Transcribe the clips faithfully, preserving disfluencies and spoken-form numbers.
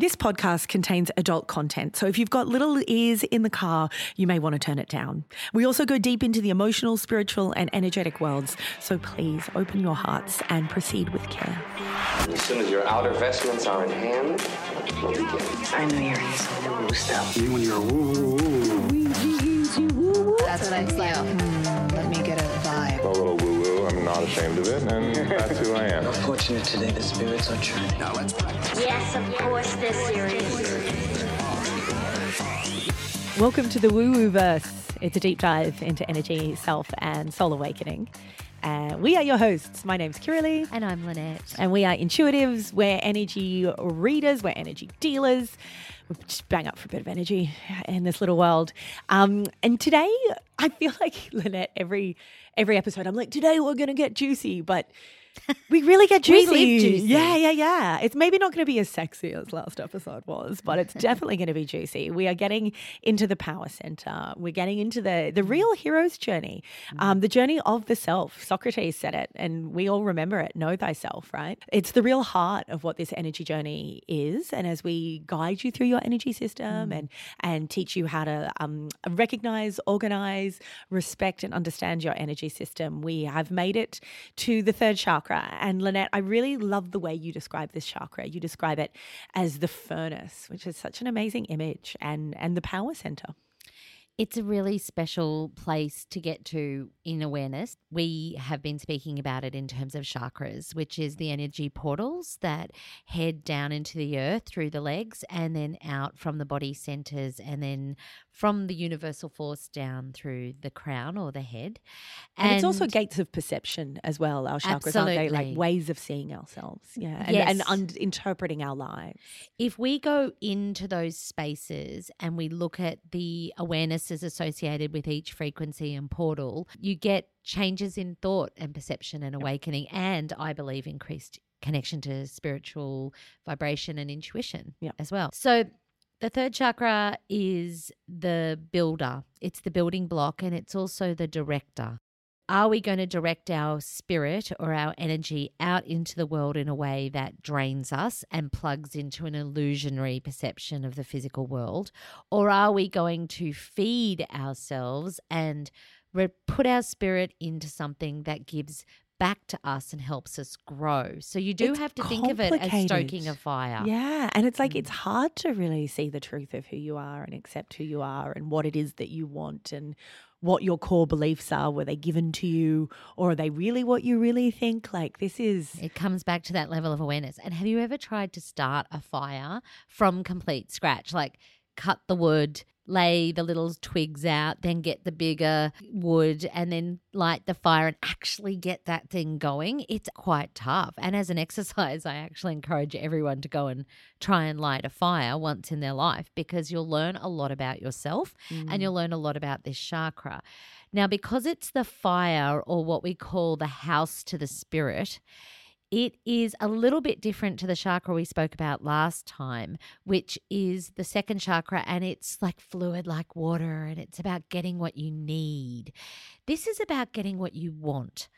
This podcast contains adult content, so if you've got little ears in the car, you may want to turn it down. We also go deep into the emotional, spiritual, and energetic worlds, so please open your hearts and proceed with care. As soon as your outer vestments are in hand, we'll begin. I know you're in some woo stuff. You and your woo woo. That's what I feel. Mm, let me get a vibe. A little woo woo. I'm not ashamed of it, and that's who I am. I'm fortunate today the spirits are churning. Now let's practice. Yes, of course. This series. Welcome to the WooWooverse. It's a deep dive into energy, self, and soul awakening. Uh, we are your hosts. My name's Kirillie. And I'm Lynette. And we are intuitives. We're energy readers. We're energy dealers. We just bang up for a bit of energy in this little world. Um, and today, I feel like, Lynette, every every episode, I'm like, today we're going to get juicy, but... We really get juicy. We live juicy. Yeah, yeah, yeah. It's maybe not going to be as sexy as last episode was, but it's definitely going to be juicy. We are getting into the power center. We're getting into the, the real hero's journey, um, the journey of the self. Socrates said it, and we all remember it. Know thyself, right? It's the real heart of what this energy journey is. And as we guide you through your energy system mm. and, and teach you how to um, recognize, organize, respect, and understand your energy system, we have made it to the third chakra. And Lynette, I really love the way you describe this chakra. You describe it as the furnace, which is such an amazing image, and, and the power center. It's a really special place to get to in awareness. We have been speaking about it in terms of chakras, which is the energy portals that head down into the earth through the legs and then out from the body centers and then from the universal force down through the crown or the head. And, and it's also gates of perception as well, our chakras, absolutely. Aren't they? Like ways of seeing ourselves, yeah, and, yes. and un- interpreting our lives. If we go into those spaces and we look at the awareness is associated with each frequency and portal, you get changes in thought and perception and awakening, and I believe increased connection to spiritual vibration and intuition yeah. as well. So the third chakra is the builder. It's the building block, and it's also the director. Are we going to direct our spirit or our energy out into the world in a way that drains us and plugs into an illusionary perception of the physical world? Or are we going to feed ourselves and re- put our spirit into something that gives back to us and helps us grow? So you do it's have to think of it as stoking a fire. Yeah, and it's like mm. it's hard to really see the truth of who you are and accept who you are and what it is that you want and what your core beliefs are. Were they given to you, or are they really what you really think? Like this is... It comes back to that level of awareness. And have you ever tried to start a fire from complete scratch? Like cut the wood, lay the little twigs out, then get the bigger wood and then light the fire and actually get that thing going. It's quite tough. And as an exercise, I actually encourage everyone to go and try and light a fire once in their life, because you'll learn a lot about yourself mm. and you'll learn a lot about this chakra. Now, because it's the fire, or what we call the house to the spirit, it is a little bit different to the chakra we spoke about last time, which is the second chakra, and it's like fluid, like water, and it's about getting what you need. This is about getting what you want.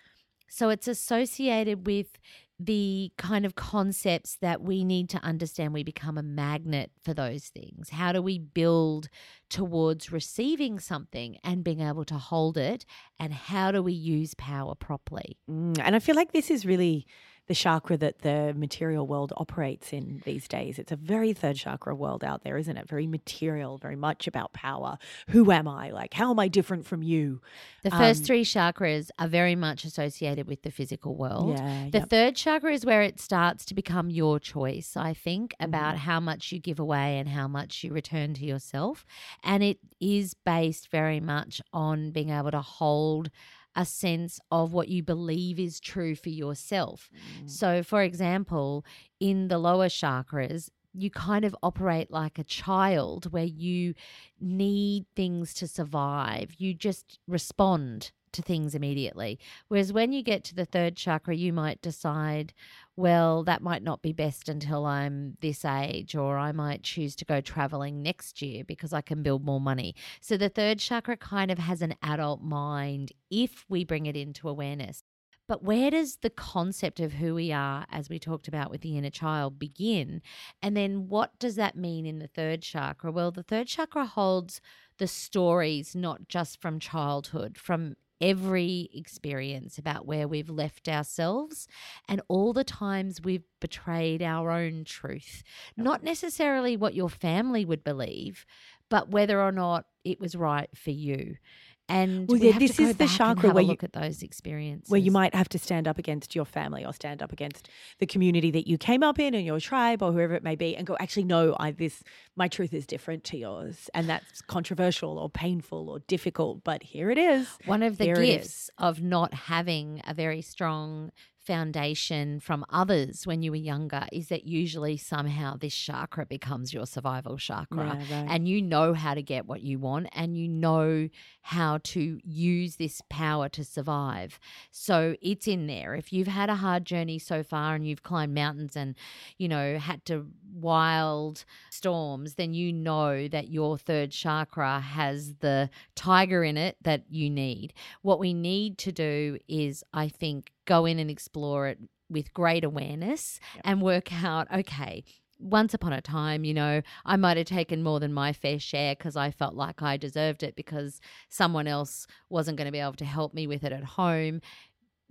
So it's associated with the kind of concepts that we need to understand. We become a magnet for those things. How do we build towards receiving something and being able to hold it? And how do we use power properly? Mm, and I feel like this is really the chakra that the material world operates in these days. It's a very third chakra world out there, isn't it? Very material, very much about power. Who am I? Like, how am I different from you? The first um, three chakras are very much associated with the physical world. Yeah, the yep. third chakra is where it starts to become your choice, I think, about mm-hmm. how much you give away and how much you return to yourself. And it is based very much on being able to hold a sense of what you believe is true for yourself. Mm. So, for example, in the lower chakras, you kind of operate like a child where you need things to survive. You just respond to things immediately. Whereas when you get to the third chakra, you might decide, well, that might not be best until I'm this age, or I might choose to go traveling next year because I can build more money. So the third chakra kind of has an adult mind if we bring it into awareness. But where does the concept of who we are, as we talked about with the inner child, begin? And then what does that mean in the third chakra? Well, the third chakra holds the stories, not just from childhood, from every experience about where we've left ourselves and all the times we've betrayed our own truth. Not necessarily what your family would believe, but whether or not it was right for you. And well, we yeah, have this to go is back the chakra and have where a look you, at those experiences. Where you might have to stand up against your family or stand up against the community that you came up in and your tribe or whoever it may be and go, actually, no, I this my truth is different to yours, and that's controversial or painful or difficult, but here it is. One of the here gifts of not having a very strong foundation from others when you were younger is that usually somehow this chakra becomes your survival chakra, yeah, right. And you know how to get what you want and you know how to use this power to survive. So it's in there. If you've had a hard journey so far and you've climbed mountains and, you know, had to wild storms, then you know that your third chakra has the tiger in it that you need. What we need to do is, I think, go in and explore it with great awareness, yep, and work out, okay, once upon a time, you know, I might have taken more than my fair share because I felt like I deserved it because someone else wasn't going to be able to help me with it at home.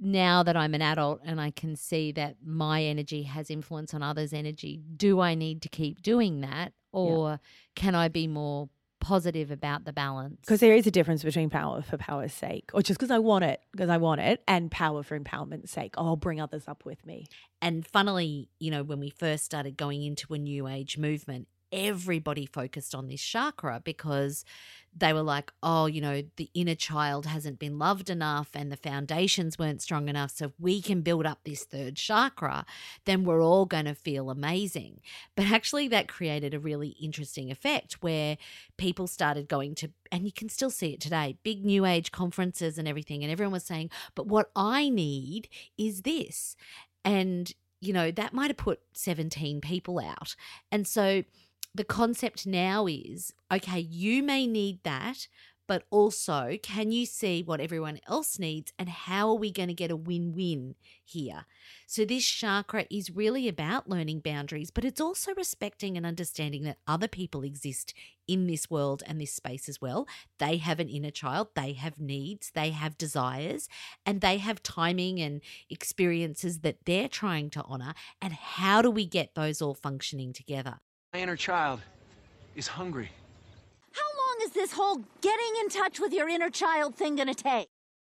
Now that I'm an adult and I can see that my energy has influence on others' energy, do I need to keep doing that, or yep, can I be more positive about the balance? Because there is a difference between power for power's sake, or just because I want it, because I want it, and power for empowerment's sake. Oh, I'll bring others up with me. And funnily, you know, when we first started going into a new age movement, everybody focused on this chakra because they were like, oh, you know, the inner child hasn't been loved enough and the foundations weren't strong enough, so if we can build up this third chakra, then we're all going to feel amazing. But actually that created a really interesting effect where people started going to, and you can still see it today, big new age conferences and everything, and everyone was saying, but what I need is this. And, you know, that might have put seventeen people out. And so the concept now is, okay, you may need that, but also can you see what everyone else needs and how are we going to get a win-win here? So this chakra is really about learning boundaries, but it's also respecting and understanding that other people exist in this world and this space as well. They have an inner child, they have needs, they have desires, and they have timing and experiences that they're trying to honour. And how do we get those all functioning together? My inner child is hungry. How long is this whole getting in touch with your inner child thing going to take?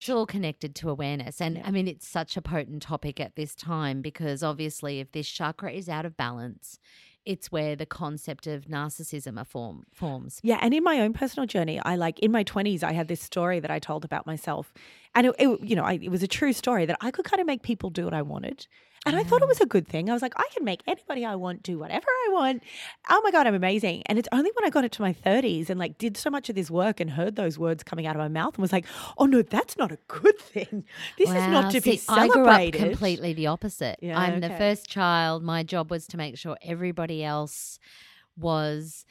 It's all connected to awareness. And, I mean, it's such a potent topic at this time because obviously if this chakra is out of balance, it's where the concept of narcissism form, forms. Yeah, and in my own personal journey, I like in my twenties, I had this story that I told about myself. And, it, it, you know, I, it was a true story that I could kind of make people do what I wanted. And I thought it was a good thing. I was like, I can make anybody I want do whatever I want. Oh, my God, I'm amazing. And it's only when I got into my thirties and like did so much of this work and heard those words coming out of my mouth and was like, oh, no, that's not a good thing. This wow. is not to See, be celebrated. I grew up completely the opposite. Yeah, I'm okay. the first child. My job was to make sure everybody else was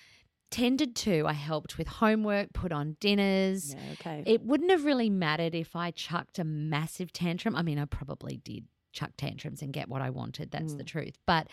tended to. I helped with homework, put on dinners. Yeah, okay. It wouldn't have really mattered if I chucked a massive tantrum. I mean, I probably did chuck tantrums and get what I wanted. That's mm. the truth. But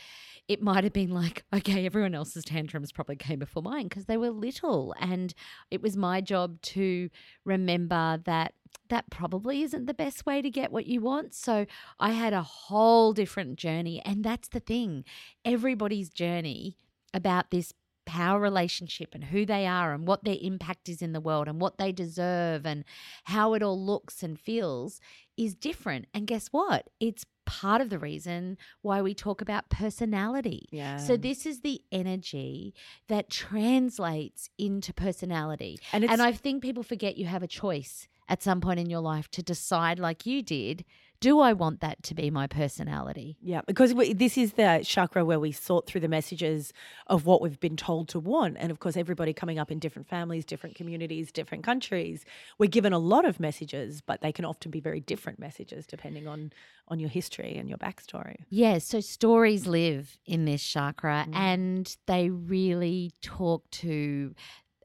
it might have been like, okay, everyone else's tantrums probably came before mine because they were little, and it was my job to remember that that probably isn't the best way to get what you want. So I had a whole different journey, and that's the thing. Everybody's journey about this power relationship and who they are and what their impact is in the world and what they deserve and how it all looks and feels is different. And guess what? It's part of the reason why we talk about personality. Yeah. So this is the energy that translates into personality. And, and I think people forget you have a choice at some point in your life to decide, like you did, do I want that to be my personality? Yeah, because we, this is the chakra where we sort through the messages of what we've been told to want. And, of course, everybody coming up in different families, different communities, different countries, we're given a lot of messages, but they can often be very different messages depending on, on your history and your backstory. Yeah, so stories live in this chakra mm. and they really talk to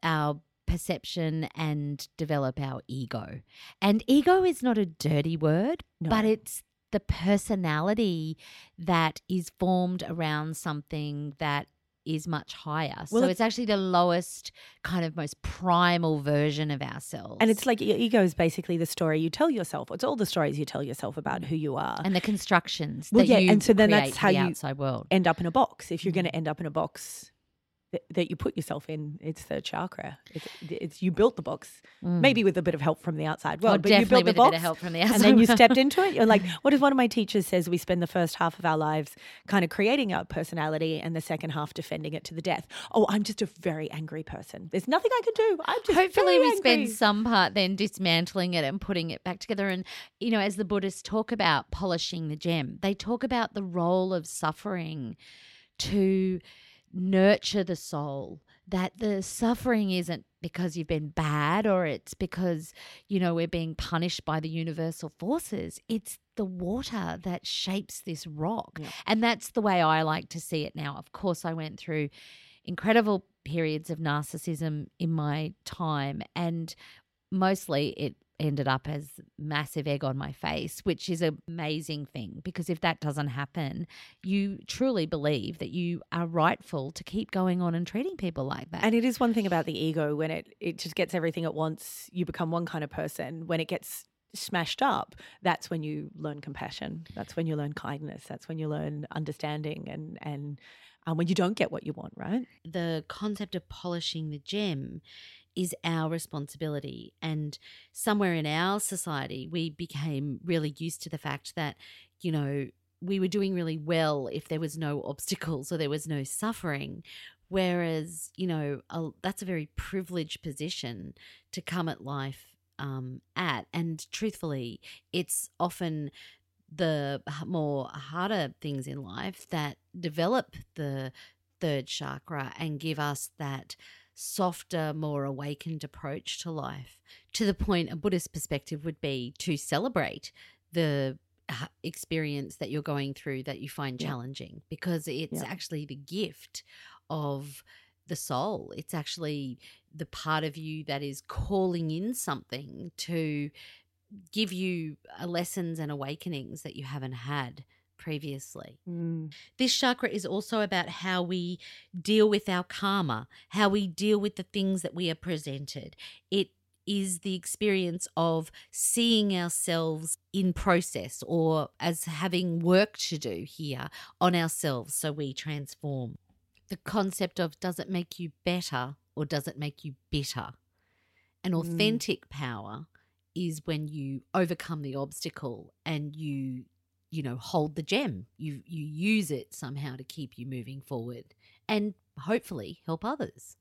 our perception and develop our ego. And ego is not a dirty word, no. but it's the personality that is formed around something that is much higher. Well, so it's, it's actually the lowest kind of most primal version of ourselves. And it's like your ego is basically the story you tell yourself. It's all the stories you tell yourself about who you are. And the constructions well, that yeah, you and so then create that's how the you outside world. End up in a box. If you're mm. going to end up in a box th- that you put yourself in, it's the chakra. It's, it's you built the box, mm. maybe with a bit of help from the outside world. Well, but definitely you built the with box, a bit of help from the outside and then you stepped into it. You're like, what if one of my teachers says we spend the first half of our lives kind of creating our personality and the second half defending it to the death? Oh, I'm just a very angry person. There's nothing I can do. I'm just Hopefully we angry. Spend some part then dismantling it and putting it back together. And, you know, as the Buddhists talk about polishing the gem, they talk about the role of suffering to nurture the soul, that the suffering isn't because you've been bad or it's because, you know, we're being punished by the universal forces. It's the water that shapes this rock. Yeah. And that's the way I like to see it now. Of course, I went through incredible periods of narcissism in my time, and mostly it ended up as massive egg on my face, which is an amazing thing, because if that doesn't happen, you truly believe that you are rightful to keep going on and treating people like that. And it is one thing about the ego, when it, it just gets everything at once, you become one kind of person. When it gets smashed up, that's when you learn compassion. That's when you learn kindness. That's when you learn understanding and, and um, when you don't get what you want, right? The concept of polishing the gem is our responsibility, and somewhere in our society we became really used to the fact that, you know, we were doing really well if there was no obstacles or there was no suffering, whereas, you know, a, that's a very privileged position to come at life um, at, and truthfully it's often the more harder things in life that develop the third chakra and give us that softer, more awakened approach to life. To the point, a Buddhist perspective would be to celebrate the experience that you're going through that you find yeah. challenging, because it's yeah. actually the gift of the soul. It's actually the part of you that is calling in something to give you lessons and awakenings that you haven't had previously. Mm. This chakra is also about how we deal with our karma, how we deal with the things that we are presented. It is the experience of seeing ourselves in process or as having work to do here on ourselves so we transform. The concept of, does it make you better or does it make you bitter? An authentic mm. power is when you overcome the obstacle and you you know, hold the gem. You you use it somehow to keep you moving forward and hopefully help others.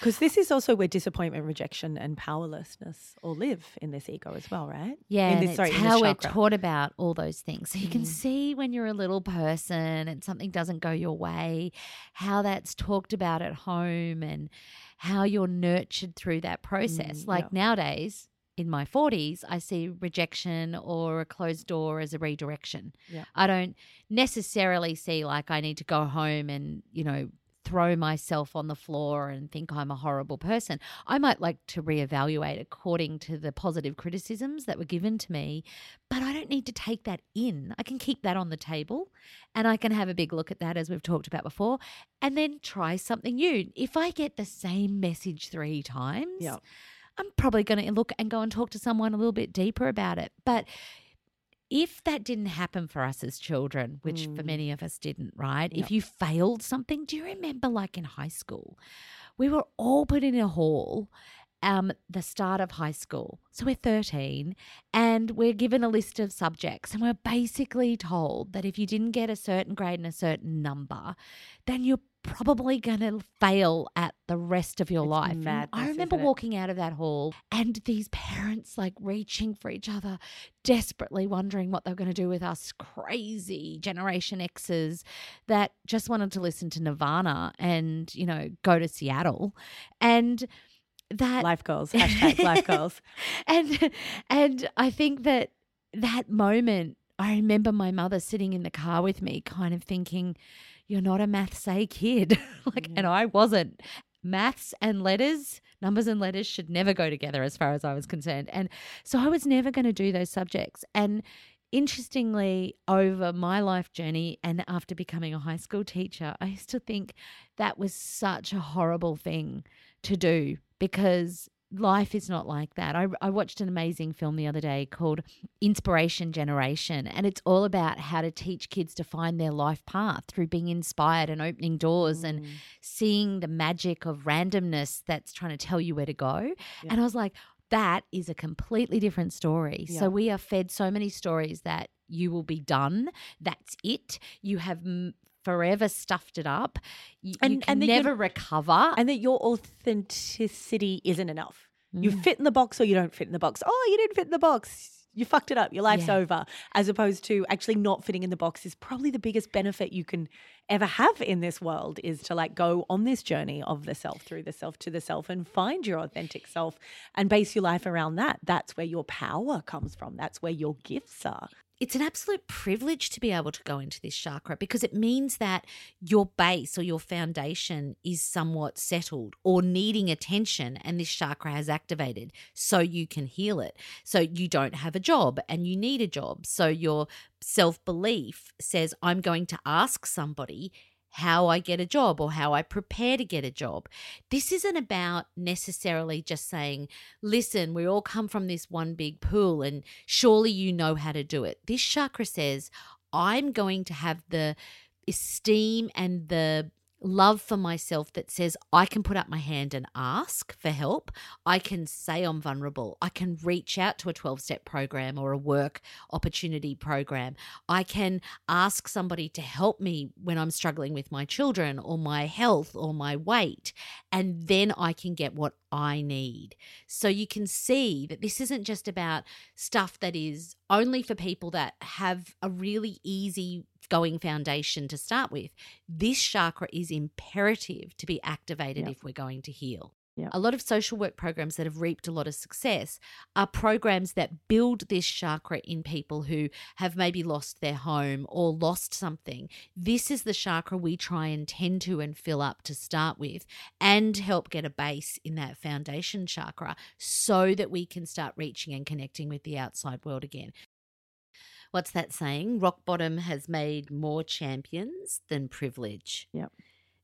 Because this is also where disappointment, rejection and powerlessness all live in this ego as well, right? Yeah, in this, and sorry, it's in how we're taught about all those things. So you mm. can see when you're a little person and something doesn't go your way, how that's talked about at home and how you're nurtured through that process. Mm, like yeah. nowadays, in my forties, I see rejection or a closed door as a redirection. Yeah. I don't necessarily see like I need to go home and, you know, throw myself on the floor and think I'm a horrible person. I might like to reevaluate according to the positive criticisms that were given to me, but I don't need to take that in. I can keep that on the table and I can have a big look at that, as we've talked about before, and then try something new. If I get the same message three times, yeah. I'm probably going to look and go and talk to someone a little bit deeper about it. But if that didn't happen for us as children, which mm. for many of us didn't, right? Yep. If you failed something, do you remember like in high school, we were all put in a hall um, the start of high school. So we're thirteen and we're given a list of subjects, and we're basically told that if you didn't get a certain grade and a certain number, then you're probably going to fail at the rest of your it's life. Madness, I remember walking out of that hall and these parents like reaching for each other, desperately wondering what they're going to do with us crazy Generation X's that just wanted to listen to Nirvana and, you know, go to Seattle. And that life goals, hashtag life goals. And, and I think that that moment, I remember my mother sitting in the car with me kind of thinking, you're not a maths A kid. like, yeah. And I wasn't. maths and letters, numbers and letters should never go together as far as I was concerned. And so I was never going to do those subjects. And interestingly, over my life journey and after becoming a high school teacher, I used to think that was such a horrible thing to do because life is not like that. I, I watched an amazing film the other day called Inspiration Generation, and it's all about how to teach kids to find their life path through being inspired and opening doors mm. and seeing the magic of randomness that's trying to tell you where to go. Yeah. And I was like, that is a completely different story. Yeah. So we are fed so many stories that you will be done. That's it. You have m- forever stuffed it up. You, and, you can and never recover. And that your authenticity isn't enough. Mm. You fit in the box or you don't fit in the box. Oh, you didn't fit in the box. You fucked it up. Your life's yeah. over. As opposed to actually not fitting in the box is probably the biggest benefit you can ever have in this world, is to like go on this journey of the self, through the self, to the self, and find your authentic self and base your life around that. That's where your power comes from. That's where your gifts are. It's an absolute privilege to be able to go into this chakra because it means that your base or your foundation is somewhat settled or needing attention, and this chakra has activated so you can heal it. So you don't have a job and you need a job. So your self-belief says, I'm going to ask somebody how I get a job or how I prepare to get a job. This isn't about necessarily just saying, listen, we all come from this one big pool and surely you know how to do it. This chakra says, I'm going to have the esteem and the love for myself that says I can put up my hand and ask for help. I can say I'm vulnerable. I can reach out to a twelve-step program or a work opportunity program. I can ask somebody to help me when I'm struggling with my children or my health or my weight, and then I can get what I need. So you can see that this isn't just about stuff that is only for people that have a really easy going foundation to start with. This chakra is imperative to be activated yep. if we're going to heal. Yep. A lot of social work programs that have reaped a lot of success are programs that build this chakra in people who have maybe lost their home or lost something. This is the chakra we try and tend to and fill up to start with and help get a base in that foundation chakra so that we can start reaching and connecting with the outside world again. What's that saying? Rock bottom has made more champions than privilege. Yep.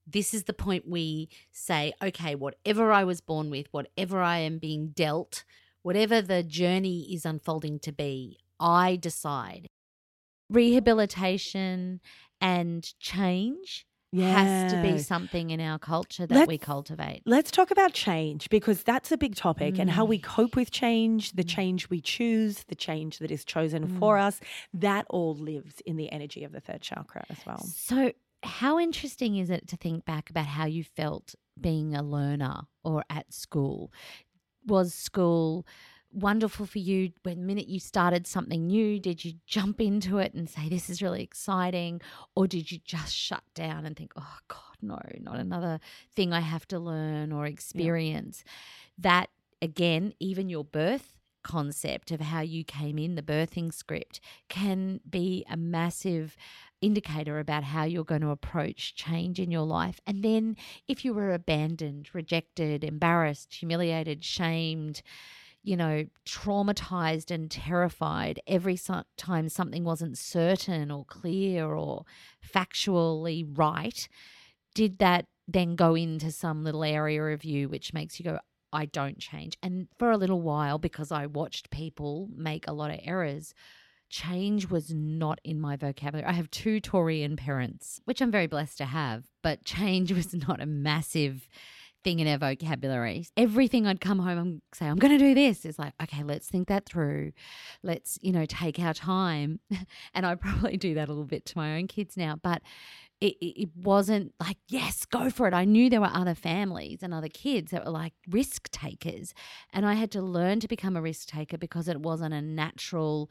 This is the point we say, okay, whatever I was born with, whatever I am being dealt, whatever the journey is unfolding to be, I decide. Rehabilitation and change yeah. has to be something in our culture that let's, we cultivate. Let's talk about change, because that's a big topic mm. and how we cope with change, the change we choose, the change that is chosen mm. for us, that all lives in the energy of the third chakra as well. So how interesting is it to think back about how you felt being a learner or at school? Was school wonderful for you? When the minute you started something new, did you jump into it and say, this is really exciting? Or did you just shut down and think, oh, God, no, not another thing I have to learn or experience? Yeah. That, again, even your birth concept of how you came in, the birthing script, can be a massive indicator about how you're going to approach change in your life. And then if you were abandoned, rejected, embarrassed, humiliated, shamed, you know, traumatized and terrified every time something wasn't certain or clear or factually right, did that then go into some little area of you which makes you go, I don't change? And for a little while, because I watched people make a lot of errors, change was not in my vocabulary. I have two Taurian parents, which I'm very blessed to have, but change was not a massive thing in our vocabulary. Everything I'd come home and say, I'm going to do this. It's like, okay, let's think that through. Let's, you know, take our time. And I probably do that a little bit to my own kids now, but It, it wasn't like, yes, go for it. I knew there were other families and other kids that were like risk takers, and I had to learn to become a risk taker because it wasn't a natural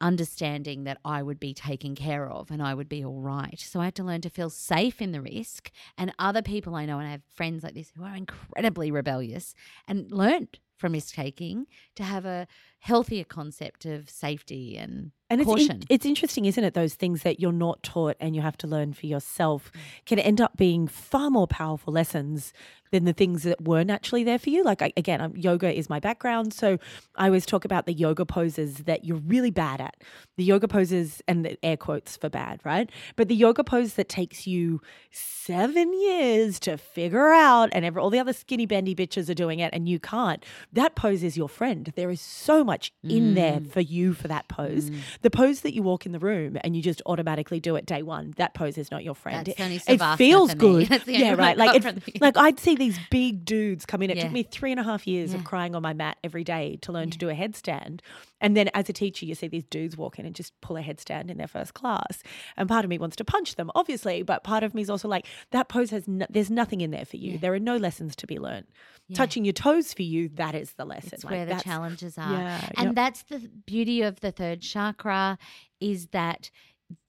understanding that I would be taken care of and I would be all right. So I had to learn to feel safe in the risk, and other people I know, and I have friends like this who are incredibly rebellious and learned from risk taking to have a healthier concept of safety and And caution. It's, in, it's interesting, isn't it, those things that you're not taught and you have to learn for yourself can end up being far more powerful lessons than the things that were naturally there for you. Like, I, again, I'm, yoga is my background, so I always talk about the yoga poses that you're really bad at, the yoga poses and the air quotes for bad, right? But the yoga pose that takes you seven years to figure out and every, all the other skinny bendy bitches are doing it and you can't, that pose is your friend. There is so much in mm. there for you for that pose. Mm. The pose that you walk in the room and you just automatically do it day one, that pose is not your friend. That's it, it feels good. That's yeah, right. Like, it, like I'd see these big dudes come in. It yeah. took me three and a half years yeah. of crying on my mat every day to learn yeah. to do a headstand. And then as a teacher, you see these dudes walk in and just pull a headstand in their first class. And part of me wants to punch them, obviously, but part of me is also like, that pose has no, there's nothing in there for you. Yeah. There are no lessons to be learned. Yeah. Touching your toes for you, that is the lesson. It's like, where the challenges are. Yeah, and yep. that's the beauty of the third chakra, is that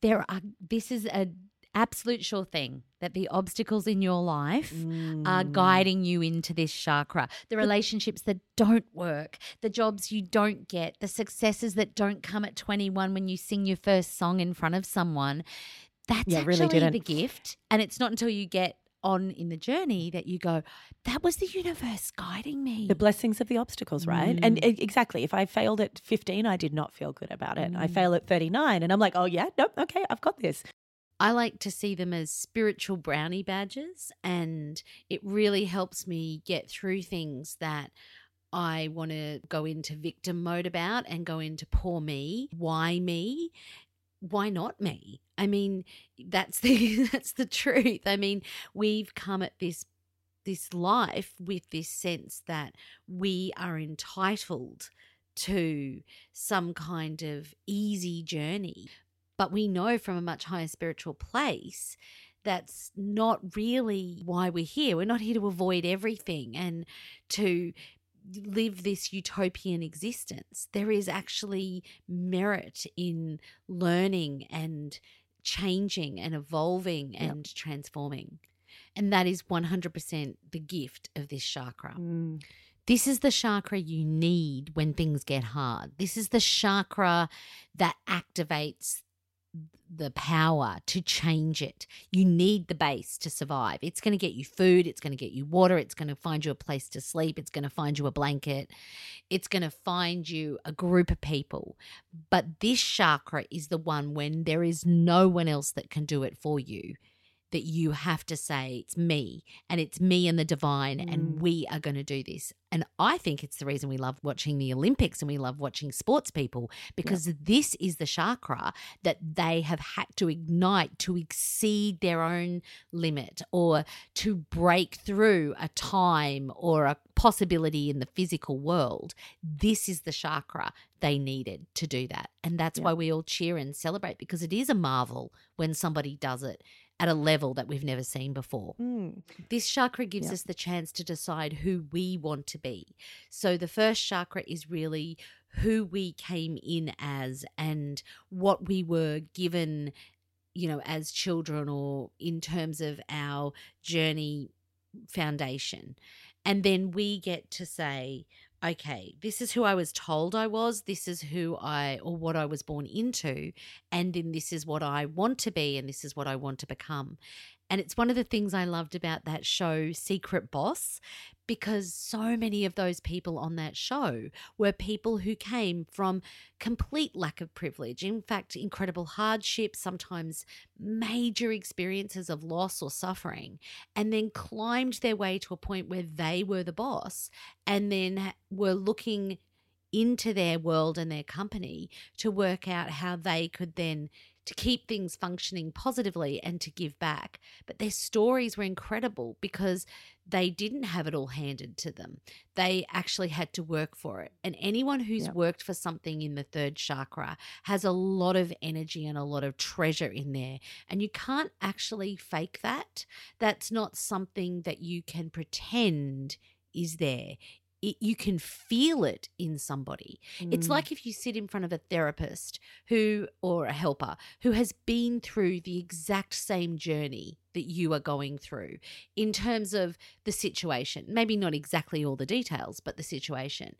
there are. This is a absolute sure thing that the obstacles in your life mm. are guiding you into this chakra, the relationships that don't work, the jobs you don't get, the successes that don't come at twenty-one when you sing your first song in front of someone. That's yeah, actually really didn't. the gift, and it's not until you get on in the journey that you go, that was the universe guiding me. The blessings of the obstacles, right? Mm. And exactly, if I failed at fifteen, I did not feel good about it. Mm. I fail at thirty-nine and I'm like, oh, yeah, nope, okay, I've got this. I like to see them as spiritual brownie badges, and it really helps me get through things that I want to go into victim mode about and go into poor me, why me, why not me? I mean, that's the that's the truth. I mean, we've come at this this life with this sense that we are entitled to some kind of easy journey. But we know from a much higher spiritual place that's not really why we're here. We're not here to avoid everything and to live this utopian existence. There is actually merit in learning and changing and evolving and yep. transforming. And that is one hundred percent the gift of this chakra. Mm. This is the chakra you need when things get hard. This is the chakra that activates the power to change it. You need the base to survive. It's going to get you food. It's going to get you water. It's going to find you a place to sleep. It's going to find you a blanket. It's going to find you a group of people. But this chakra is the one when there is no one else that can do it for you, that you have to say, it's me, and it's me and the divine, mm. and we are going to do this. And I think it's the reason we love watching the Olympics and we love watching sports people, because yep. this is the chakra that they have had to ignite to exceed their own limit or to break through a time or a possibility in the physical world. This is the chakra they needed to do that. And that's yep. why we all cheer and celebrate, because it is a marvel when somebody does it at a level that we've never seen before. Mm. This chakra gives yep. us the chance to decide who we want to be. So the first chakra is really who we came in as and what we were given, you know, as children or in terms of our journey foundation. And then we get to say, okay, this is who I was told I was, this is who I or what I was born into, and then this is what I want to be and this is what I want to become. And it's one of the things I loved about that show, Secret Boss, because so many of those people on that show were people who came from complete lack of privilege, in fact, incredible hardship, sometimes major experiences of loss or suffering, and then climbed their way to a point where they were the boss and then were looking into their world and their company to work out how they could then to keep things functioning positively and to give back. But their stories were incredible because they didn't have it all handed to them. They actually had to work for it. And anyone who's yep. worked for something in the third chakra has a lot of energy and a lot of treasure in there. And you can't actually fake that. That's not something that you can pretend is there. It, you can feel it in somebody. Mm. It's like if you sit in front of a therapist who or a helper who has been through the exact same journey that you are going through in terms of the situation, maybe not exactly all the details, but the situation.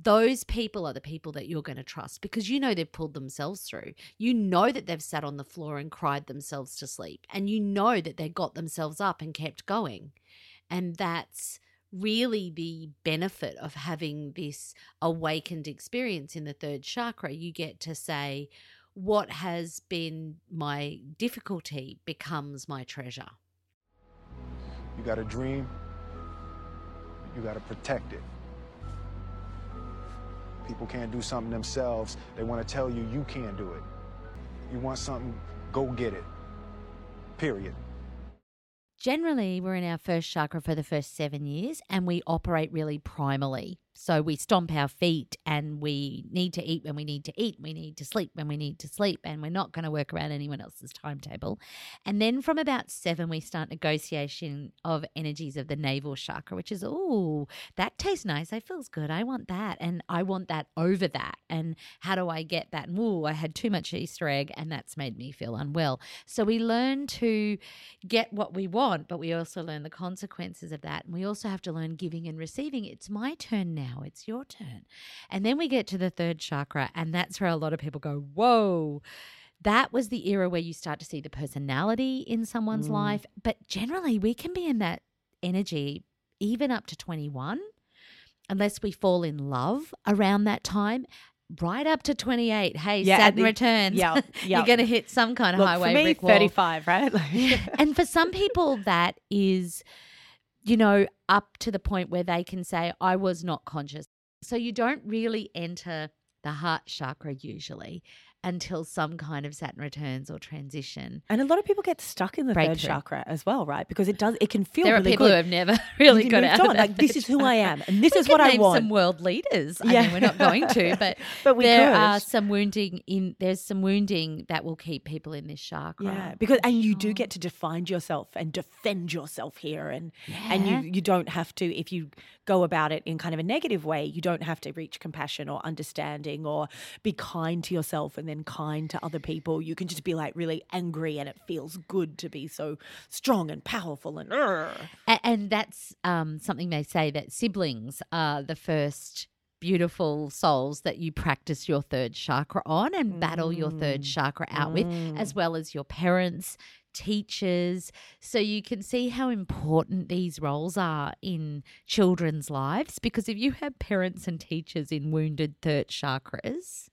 those people are the people that you're going to trust, because you know they've pulled themselves through. You know that they've sat on the floor and cried themselves to sleep, and you know that they got themselves up and kept going. And that's really the benefit of having this awakened experience in the third chakra. You get to say, what has been my difficulty becomes my treasure. You got a dream, you got to protect it. People can't do something themselves. They want to tell you, you can't do it. You want something, go get it. Period. Generally, we're in our first chakra for the first seven years and we operate really primally. So we stomp our feet and we need to eat when we need to eat. We need to sleep when we need to sleep, and we're not going to work around anyone else's timetable. And then from about seven, we start negotiation of energies of the navel chakra, which is, oh, that tastes nice. That feels good. I want that. And I want that over that. And how do I get that? And ooh, I had too much Easter egg and that's made me feel unwell. So we learn to get what we want, but we also learn the consequences of that. And we also have to learn giving and receiving. It's my turn now. Now it's your turn. And then we get to the third chakra, and that's where a lot of people go, whoa, that was the era where you start to see the personality in someone's mm. life. But generally we can be in that energy even up to twenty-one, unless we fall in love around that time. Right up to twenty-eight, hey, yeah, Saturn the, returns. Yeah, yeah. You're going to hit some kind of Look, highway for me, brick wall. thirty-five, right? Like, and for some people that is, you know, up to the point where they can say, I was not conscious. So you don't really enter the heart chakra usually until some kind of Saturn returns or transition. And a lot of people get stuck in the Breakthrough. third chakra as well, right? Because it does, it can feel really good. There are people good. Who have never really got out of it. Like, this is who I am and this we is what I want. Some world leaders. Yeah. I mean, we're not going to, but, but we there could. are some wounding in, there's some wounding that will keep people in this chakra. Yeah, because, and you do get to define yourself and defend yourself here, and yeah. and you, you don't have to, if you go about it in kind of a negative way, you don't have to reach compassion or understanding or be kind to yourself and then kind to other people. You can just be like really angry, and it feels good to be so strong and powerful. And and, and that's um, something they say, that siblings are the first beautiful souls that you practice your third chakra on and mm. battle your third chakra out mm. with, as well as your parents, teachers. So you can see how important these roles are in children's lives, because if you have parents and teachers in wounded third chakras,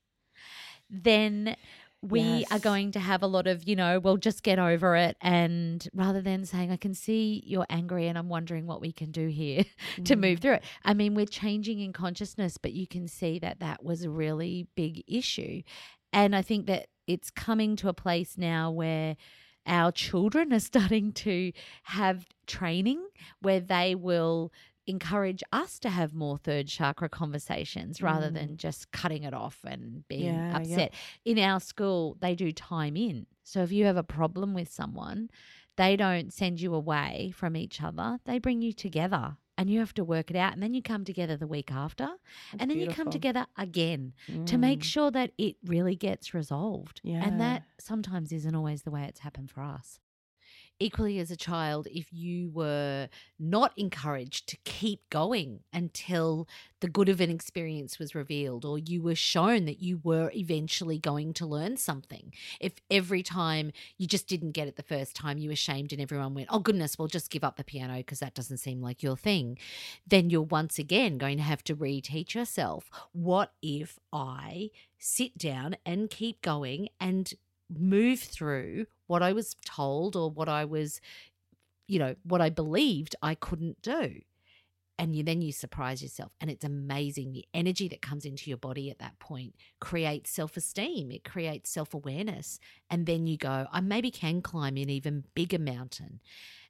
then we yes. are going to have a lot of, you know, well, just get over it. And rather than saying, I can see you're angry and I'm wondering what we can do here mm. to move through it. I mean, we're changing in consciousness, but you can see that that was a really big issue. And I think that it's coming to a place now where our children are starting to have training where they will encourage us to have more third chakra conversations rather mm. than just cutting it off and being yeah, upset. Yeah. In our school, they do time in. So if you have a problem with someone, they don't send you away from each other. They bring you together and you have to work it out. And then you come together the week after. That's and then beautiful. You come together again mm. to make sure that it really gets resolved. Yeah. And that sometimes isn't always the way it's happened for us. Equally, as a child, if you were not encouraged to keep going until the good of an experience was revealed, or you were shown that you were eventually going to learn something, if every time you just didn't get it the first time, you were shamed and everyone went, oh, goodness, we'll just give up the piano because that doesn't seem like your thing, then you're once again going to have to reteach yourself. What if I sit down and keep going and move through what I was told or what I was, you know, what I believed I couldn't do? And you, then you surprise yourself. And it's amazing. The energy that comes into your body at that point creates self-esteem. It creates self-awareness. And then you go, I maybe can climb an even bigger mountain.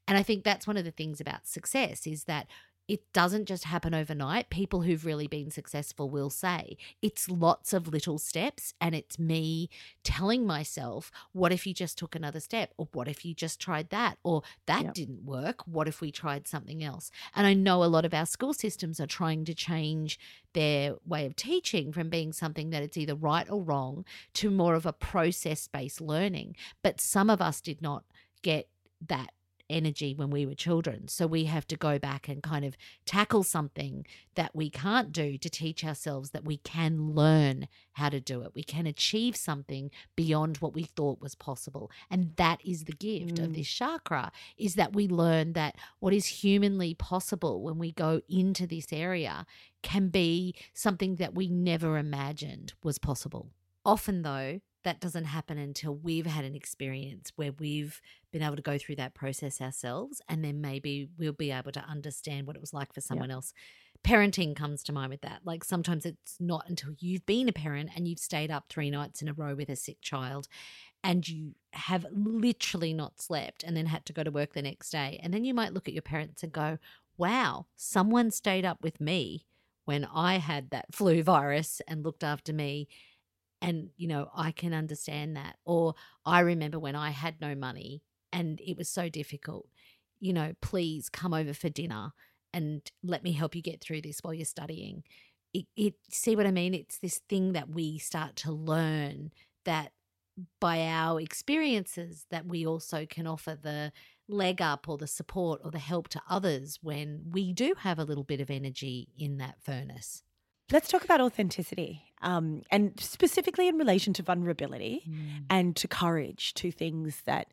And I think that's one of the things about success, is that it doesn't just happen overnight. People who've really been successful will say it's lots of little steps, and it's me telling myself, what if you just took another step, or what if you just tried that, or that yep. didn't work, what if we tried something else? And I know a lot of our school systems are trying to change their way of teaching from being something that it's either right or wrong to more of a process-based learning. But some of us did not get that energy when we were children. So we have to go back and kind of tackle something that we can't do to teach ourselves that we can learn how to do it. We can achieve something beyond what we thought was possible. And that is the gift mm. of this chakra, is that we learn that what is humanly possible when we go into this area can be something that we never imagined was possible. Often, though, that doesn't happen until we've had an experience where we've been able to go through that process ourselves, and then maybe we'll be able to understand what it was like for someone yeah. else. Parenting comes to mind with that. Like, sometimes it's not until you've been a parent and you've stayed up three nights in a row with a sick child and you have literally not slept and then had to go to work the next day. And then you might look at your parents and go, wow, someone stayed up with me when I had that flu virus and looked after me. And, you know, I can understand that. Or I remember when I had no money and it was so difficult, you know, please come over for dinner and let me help you get through this while you're studying. It, it, see what I mean? It's this thing that we start to learn, that by our experiences that we also can offer the leg up or the support or the help to others when we do have a little bit of energy in that furnace. Let's talk about authenticity, um, and specifically in relation to vulnerability mm. and to courage, two things that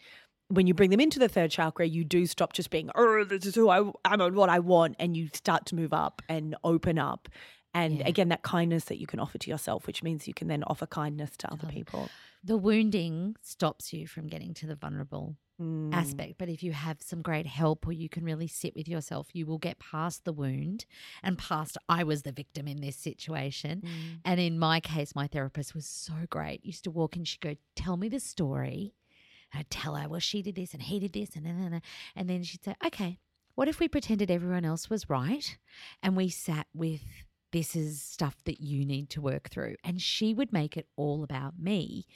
when you bring them into the third chakra, you do stop just being, oh, this is who I, I'm and what I want, and you start to move up and open up. And yeah. again, that kindness that you can offer to yourself, which means you can then offer kindness to other um, people. The wounding stops you from getting to the vulnerable mm. aspect. But if you have some great help, or you can really sit with yourself, you will get past the wound and past I was the victim in this situation. Mm. And in my case, my therapist was so great. I used to walk in, she'd go, tell me the story. And I'd tell her, well, she did this and he did this. And then, and then she'd say, okay, what if we pretended everyone else was right and we sat with this is stuff that you need to work through? And she would make it all about me.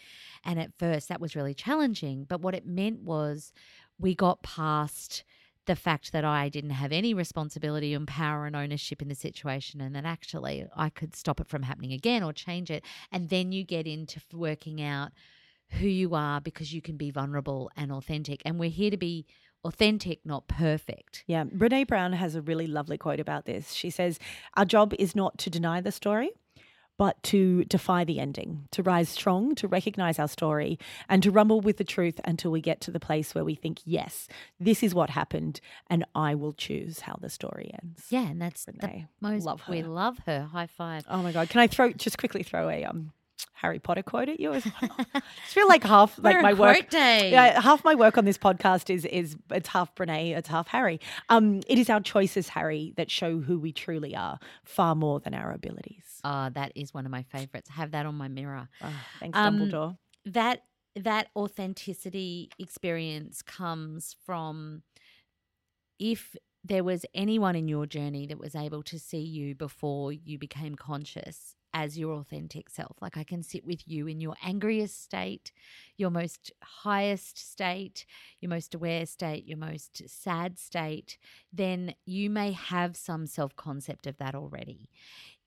And at first that was really challenging. But what it meant was we got past the fact that I didn't have any responsibility and power and ownership in the situation, and that actually I could stop it from happening again or change it. And then you get into working out who you are, because you can be vulnerable and authentic. And we're here to be authentic, not perfect. Yeah. Brene Brown has a really lovely quote about this. She says, our job is not to deny the story, but to defy the ending, to rise strong, to recognize our story, and to rumble with the truth until we get to the place where we think, yes, this is what happened, and I will choose how the story ends. Yeah, and that's Brene. The most, love her. We love her. High five. Oh my God. Can I throw, just quickly throw a um. Harry Potter quote at you as well? I feel like half like my work day. Yeah, half my work on this podcast is is it's half Brene, it's half Harry. Um, it is our choices, Harry, that show who we truly are, far more than our abilities. Ah, oh, that is one of my favorites. Have that on my mirror. Oh, thanks, um, Dumbledore. That that authenticity experience comes from, if there was anyone in your journey that was able to see you before you became conscious as your authentic self. Like, I can sit with you in your angriest state, your most highest state, your most aware state, your most sad state, then you may have some self-concept of that already.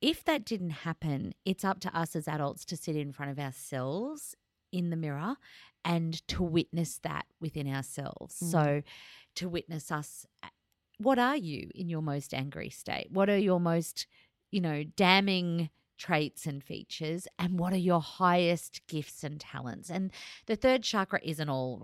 If that didn't happen, it's up to us as adults to sit in front of ourselves in the mirror and to witness that within ourselves. Mm-hmm. So to witness us, what are you in your most angry state? What are your most, you know, damning traits and features, and what are your highest gifts and talents? And the third chakra isn't all,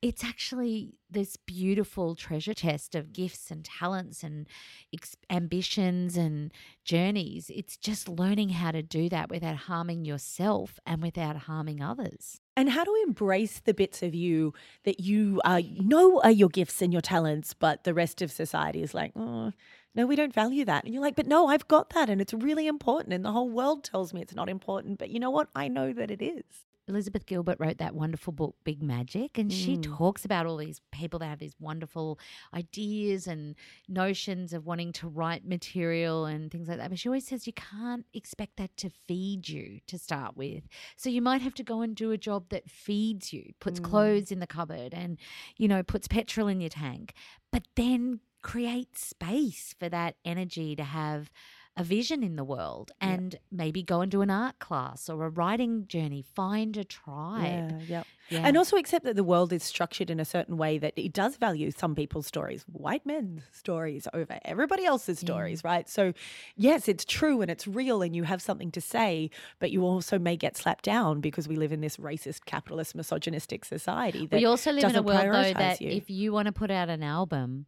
it's actually this beautiful treasure chest of gifts and talents and ex- ambitions and journeys. It's just learning how to do that without harming yourself and without harming others. And how to embrace the bits of you that you uh, know are your gifts and your talents, but the rest of society is like, oh, no, we don't value that. And you're like, but no, I've got that and it's really important, and the whole world tells me it's not important. But you know what? I know that it is. Elizabeth Gilbert wrote that wonderful book, Big Magic, and she mm. talks about all these people that have these wonderful ideas and notions of wanting to write material and things like that. But she always says you can't expect that to feed you to start with. So you might have to go and do a job that feeds you, puts mm. clothes in the cupboard and, you know, puts petrol in your tank, but then create space for that energy to have a vision in the world and yep. maybe go and do an art class or a writing journey, find a tribe. Yeah, yep. yeah. And also accept that the world is structured in a certain way that it does value some people's stories, white men's stories over everybody else's yeah. stories, right? So yes, it's true and it's real and you have something to say, but you also may get slapped down because we live in this racist, capitalist, misogynistic society that we also live in a world though that you. If you want to put out an album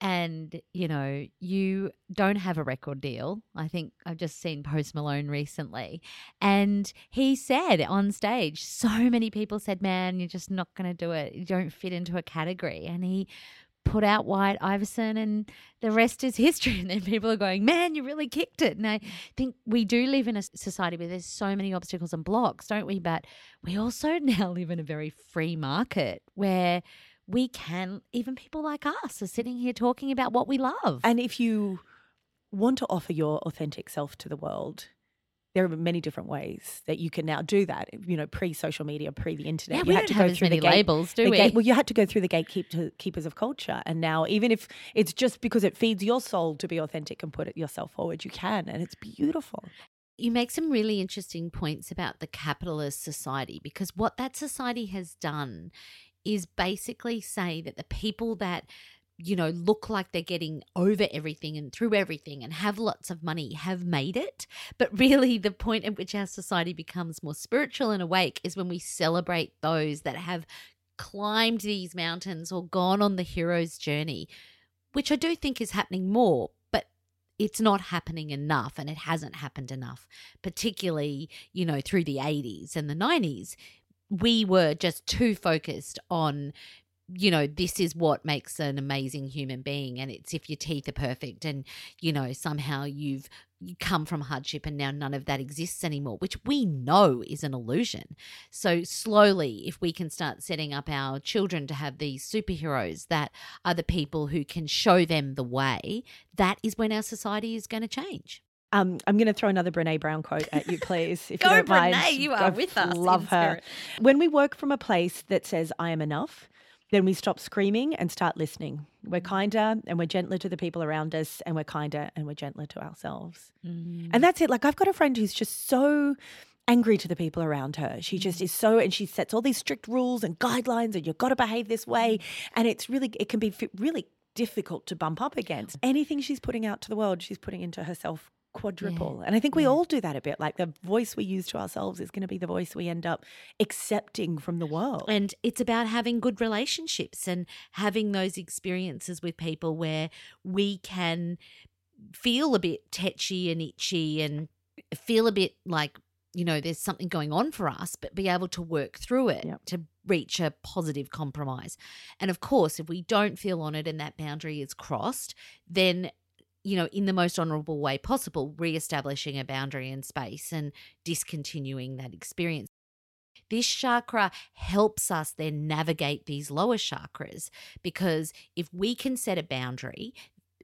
and, you know, you don't have a record deal. I think I've just seen Post Malone recently. And he said on stage, so many people said, man, you're just not going to do it. You don't fit into a category. And he put out White Iverson and the rest is history. And then people are going, man, you really kicked it. And I think we do live in a society where there's so many obstacles and blocks, don't we? But we also now live in a very free market where – we can, even people like us are sitting here talking about what we love. And if you want to offer your authentic self to the world, there are many different ways that you can now do that, you know, pre-social media, pre-the internet. Yeah, we you had don't to go have as many the gate, labels, do we? Gate, well, you had to go through the gatekeepers of culture. And now even if it's just because it feeds your soul to be authentic and put it yourself forward, you can, and it's beautiful. You make some really interesting points about the capitalist society, because what that society has done is basically say that the people that, you know, look like they're getting over everything and through everything and have lots of money have made it. But really the point at which our society becomes more spiritual and awake is when we celebrate those that have climbed these mountains or gone on the hero's journey, which I do think is happening more. It's not happening enough, and it hasn't happened enough, particularly, you know, through the eighties and the nineties. We were just too focused on, you know, this is what makes an amazing human being, and it's if your teeth are perfect and, you know, somehow you've you come from hardship and now none of that exists anymore, which we know is an illusion. So slowly, if we can start setting up our children to have these superheroes that are the people who can show them the way, that is when our society is going to change. Um, I'm going to throw another Brene Brown quote at you, please, if Go, you don't Brene, mind. You are I with us. Love her. Spirit. When we work from a place that says, I am enough, then we stop screaming and start listening. We're kinder and we're gentler to the people around us, and we're kinder and we're gentler to ourselves. Mm. And that's it. Like, I've got a friend who's just so angry to the people around her. She just is so, and she sets all these strict rules and guidelines and you've got to behave this way. And it's really, it can be really difficult to bump up against. Anything she's putting out to the world, she's putting into herself quadruple. Yeah. And I think we yeah. all do that a bit. Like, the voice we use to ourselves is going to be the voice we end up accepting from the world. And it's about having good relationships and having those experiences with people where we can feel a bit tetchy and itchy and feel a bit like, you know, there's something going on for us, but be able to work through it yep. to reach a positive compromise. And of course, if we don't feel on it and that boundary is crossed, then you know, in the most honourable way possible, reestablishing a boundary in space and discontinuing that experience. This chakra helps us then navigate these lower chakras, because if we can set a boundary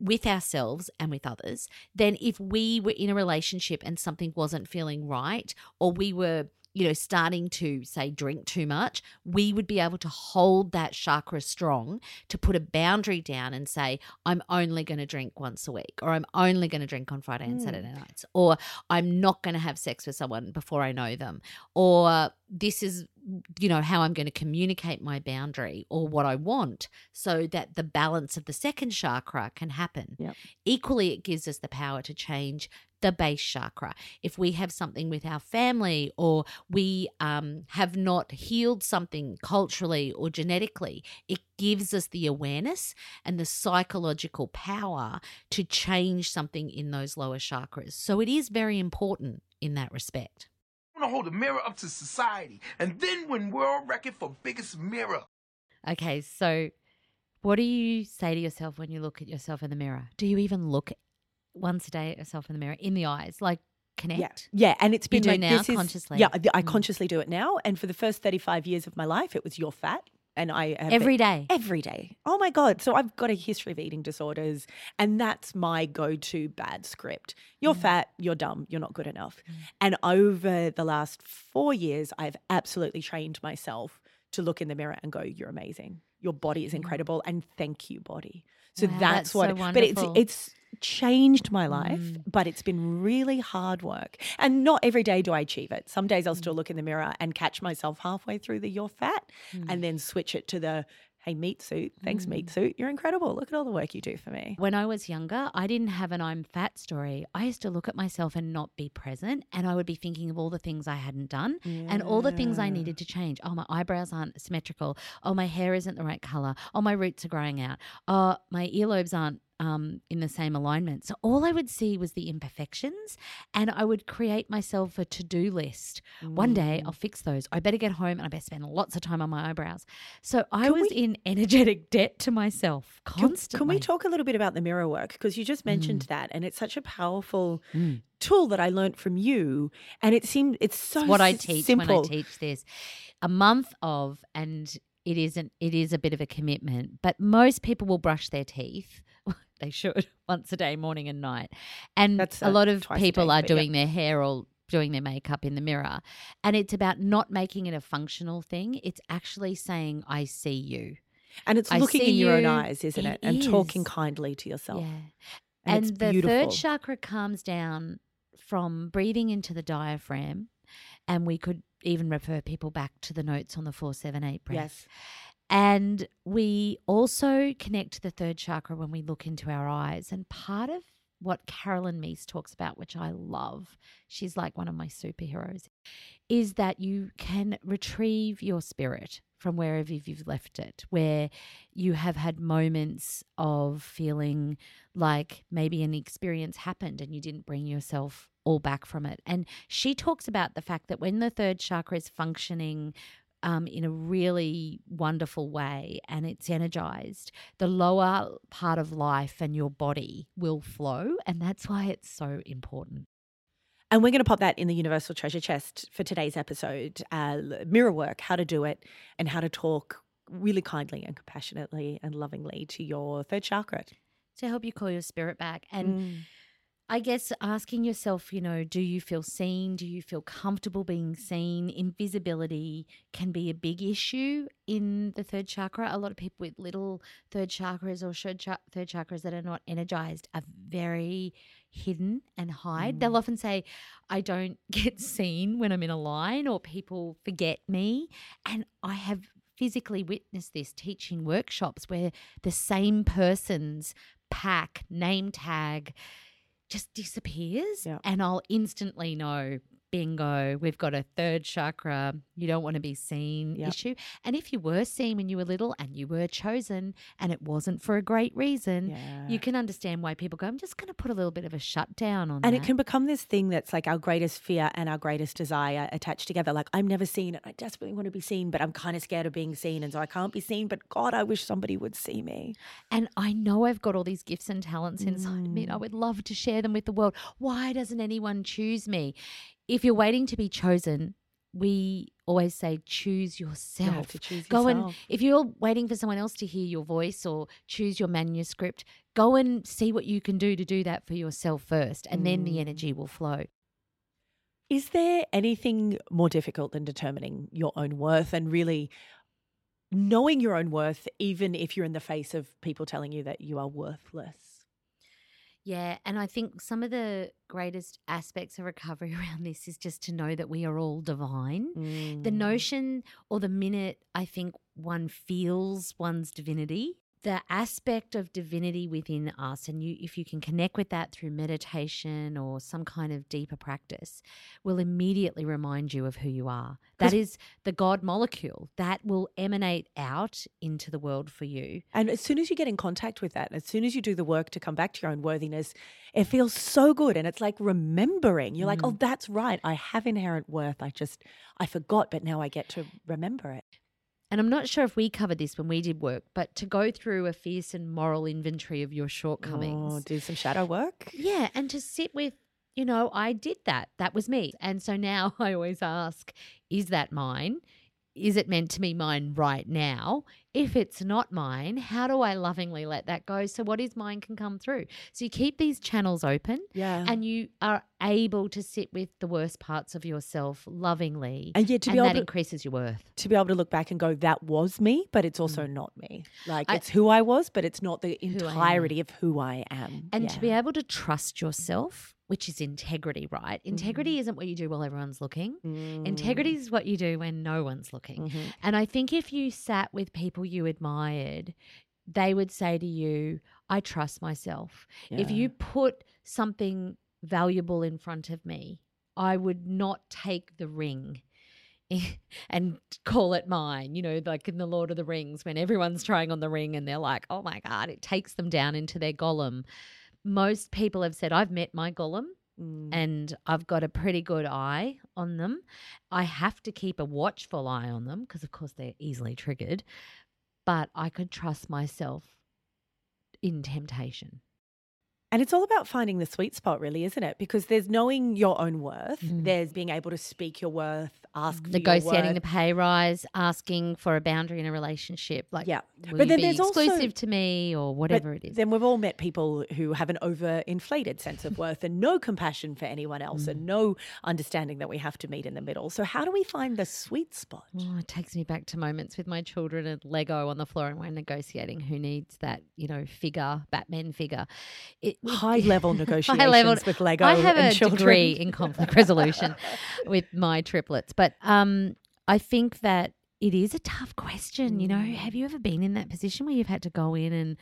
with ourselves and with others, then if we were in a relationship and something wasn't feeling right, or we were, you know, starting to, say, drink too much, we would be able to hold that chakra strong to put a boundary down and say, I'm only going to drink once a week, or I'm only going to drink on Friday and mm. Saturday nights, or I'm not going to have sex with someone before I know them, or this is, you know, how I'm going to communicate my boundary or what I want, so that the balance of the second chakra can happen. Yep. Equally, it gives us the power to change the base chakra. If we have something with our family, or we um, have not healed something culturally or genetically, it gives us the awareness and the psychological power to change something in those lower chakras. So it is very important in that respect. I want to hold a mirror up to society and then win world record for biggest mirror. Okay, so what do you say to yourself when you look at yourself in the mirror? Do you even look at once a day at yourself in the mirror, in the eyes, like connect? Yeah, yeah. And it's been you do like, now this consciously. Is, yeah, I consciously do it now. And for the first thirty-five years of my life, it was you're fat. And I have every been, day. Every day. Oh my God. So I've got a history of eating disorders, and that's my go-to bad script. You're mm. fat, you're dumb, you're not good enough. Mm. And over the last four years, I've absolutely trained myself to look in the mirror and go, you're amazing. Your body is incredible, and thank you, body. So wow, that's, that's what so – but it's it's changed my life, mm. but it's been really hard work. And not every day do I achieve it. Some days I'll still look in the mirror and catch myself halfway through the "you're fat" mm. and then switch it to the "hey, meat suit, thanks, mm. meat suit, you're incredible. Look at all the work you do for me." When I was younger, I didn't have an I'm fat story. I used to look at myself and not be present, and I would be thinking of all the things I hadn't done yeah. and all the things I needed to change. Oh, my eyebrows aren't symmetrical. Oh, my hair isn't the right colour. Oh, my roots are growing out. Oh, my earlobes aren't um, in the same alignment. So all I would see was the imperfections, and I would create myself a to-do list. Mm. One day I'll fix those. I better get home and I better spend lots of time on my eyebrows. So I can was we, in energetic debt to myself constantly. Can, can we talk a little bit about the mirror work? Because you just mentioned mm. that, and it's such a powerful mm. tool that I learned from you, and it seemed it's so it's what I teach simple. When I teach this. A month of, and it isn't, it is a bit of a commitment, but most people will brush their teeth. They should, once a day, morning and night. And That's a, a lot of people day, are doing yeah. their hair or doing their makeup in the mirror. And it's about not making it a functional thing. It's actually saying, I see you. And it's I looking in your you. own eyes, isn't it? it? And is. talking kindly to yourself. Yeah. And, and it's the beautiful. Third chakra calms down from breathing into the diaphragm. And we could even refer people back to the notes on the four seven eight breath. Yes. And we also connect to the third chakra when we look into our eyes. And part of what Caroline Myss talks about, which I love, she's like one of my superheroes, is that you can retrieve your spirit from wherever you've left it, where you have had moments of feeling like maybe an experience happened and you didn't bring yourself all back from it. And she talks about the fact that when the third chakra is functioning Um, in a really wonderful way and it's energized, the lower part of life and your body will flow, and that's why it's so important. And we're going to pop that in the Universal Treasure Chest for today's episode, uh, mirror work, how to do it and how to talk really kindly and compassionately and lovingly to your third chakra. To help you call your spirit back. And mm. I guess asking yourself, you know, do you feel seen? Do you feel comfortable being seen? Invisibility can be a big issue in the third chakra. A lot of people with little third chakras or third chakras that are not energized are very hidden and hide. Mm. They'll often say, I don't get seen when I'm in a line, or people forget me. And I have physically witnessed this teaching workshops where the same person's pack, name tag, just disappears, yeah. and I'll instantly know, bingo, we've got a third chakra, you don't want to be seen yep. issue. And if you were seen when you were little and you were chosen and it wasn't for a great reason, yeah. you can understand why people go, I'm just going to put a little bit of a shutdown on and that. And it can become this thing that's like our greatest fear and our greatest desire attached together. Like, I'm never seen and I desperately want to be seen, but I'm kind of scared of being seen, and so I can't be seen, but God, I wish somebody would see me. And I know I've got all these gifts and talents inside mm. me, and I would love to share them with the world. Why doesn't anyone choose me? If you're waiting to be chosen, we always say choose yourself. You have to choose go yourself. And if you're waiting for someone else to hear your voice or choose your manuscript, go and see what you can do to do that for yourself first, and mm. then the energy will flow. Is there anything more difficult than determining your own worth and really knowing your own worth, even if you're in the face of people telling you that you are worthless? Yeah, and I think some of the greatest aspects of recovery around this is just to know that we are all divine. Mm. The notion, or the minute I think one feels one's divinity, the aspect of divinity within us, and you, if you can connect with that through meditation or some kind of deeper practice, will immediately remind you of who you are. That is the God molecule. That will emanate out into the world for you. And as soon as you get in contact with that, as soon as you do the work to come back to your own worthiness, it feels so good. And it's like remembering. You're mm. like, oh, that's right. I have inherent worth. I just, I forgot, but now I get to remember it. And I'm not sure if we covered this when we did work, but to go through a fierce and moral inventory of your shortcomings. Oh, do some shadow work. Yeah, and to sit with, you know, I did that. That was me. And so now I always ask, is that mine? Is it meant to be mine right now? If it's not mine, how do I lovingly let that go so what is mine can come through? So you keep these channels open, yeah. and you are able to sit with the worst parts of yourself lovingly, and, yeah, to be and able that to, increases your worth. To be able to look back and go, that was me, but it's also mm. not me. Like I, it's who I was, but it's not the entirety who of who I am. And yeah. to be able to trust yourself, which is integrity, right? Integrity mm. isn't what you do while everyone's looking. Mm. Integrity is what you do when no one's looking. Mm-hmm. And I think if you sat with people you admired, they would say to you, I trust myself. Yeah. If you put something valuable in front of me, I would not take the ring and call it mine, you know, like in the Lord of the Rings when everyone's trying on the ring and they're like, oh, my God, it takes them down into their golem. Most people have said, I've met my golem mm. and I've got a pretty good eye on them. I have to keep a watchful eye on them because, of course, they're easily triggered. But I could trust myself in temptation. And it's all about finding the sweet spot, really, isn't it? Because there's knowing your own worth. Mm. There's being able to speak your worth, ask for your worth. Negotiating the pay rise, asking for a boundary in a relationship. Like, yeah. will but you then be there's exclusive also, to me or whatever it is. Then we've all met people who have an overinflated sense of worth and no compassion for anyone else mm. and no understanding that we have to meet in the middle. So how do we find the sweet spot? Oh, it takes me back to moments with my children at Lego on the floor and we're negotiating who needs that, you know, figure, Batman figure. It, high-level negotiations high level. with Lego and children. I have a degree in conflict resolution with my triplets. But um, I think that it is a tough question, you know. Have you ever been in that position where you've had to go in and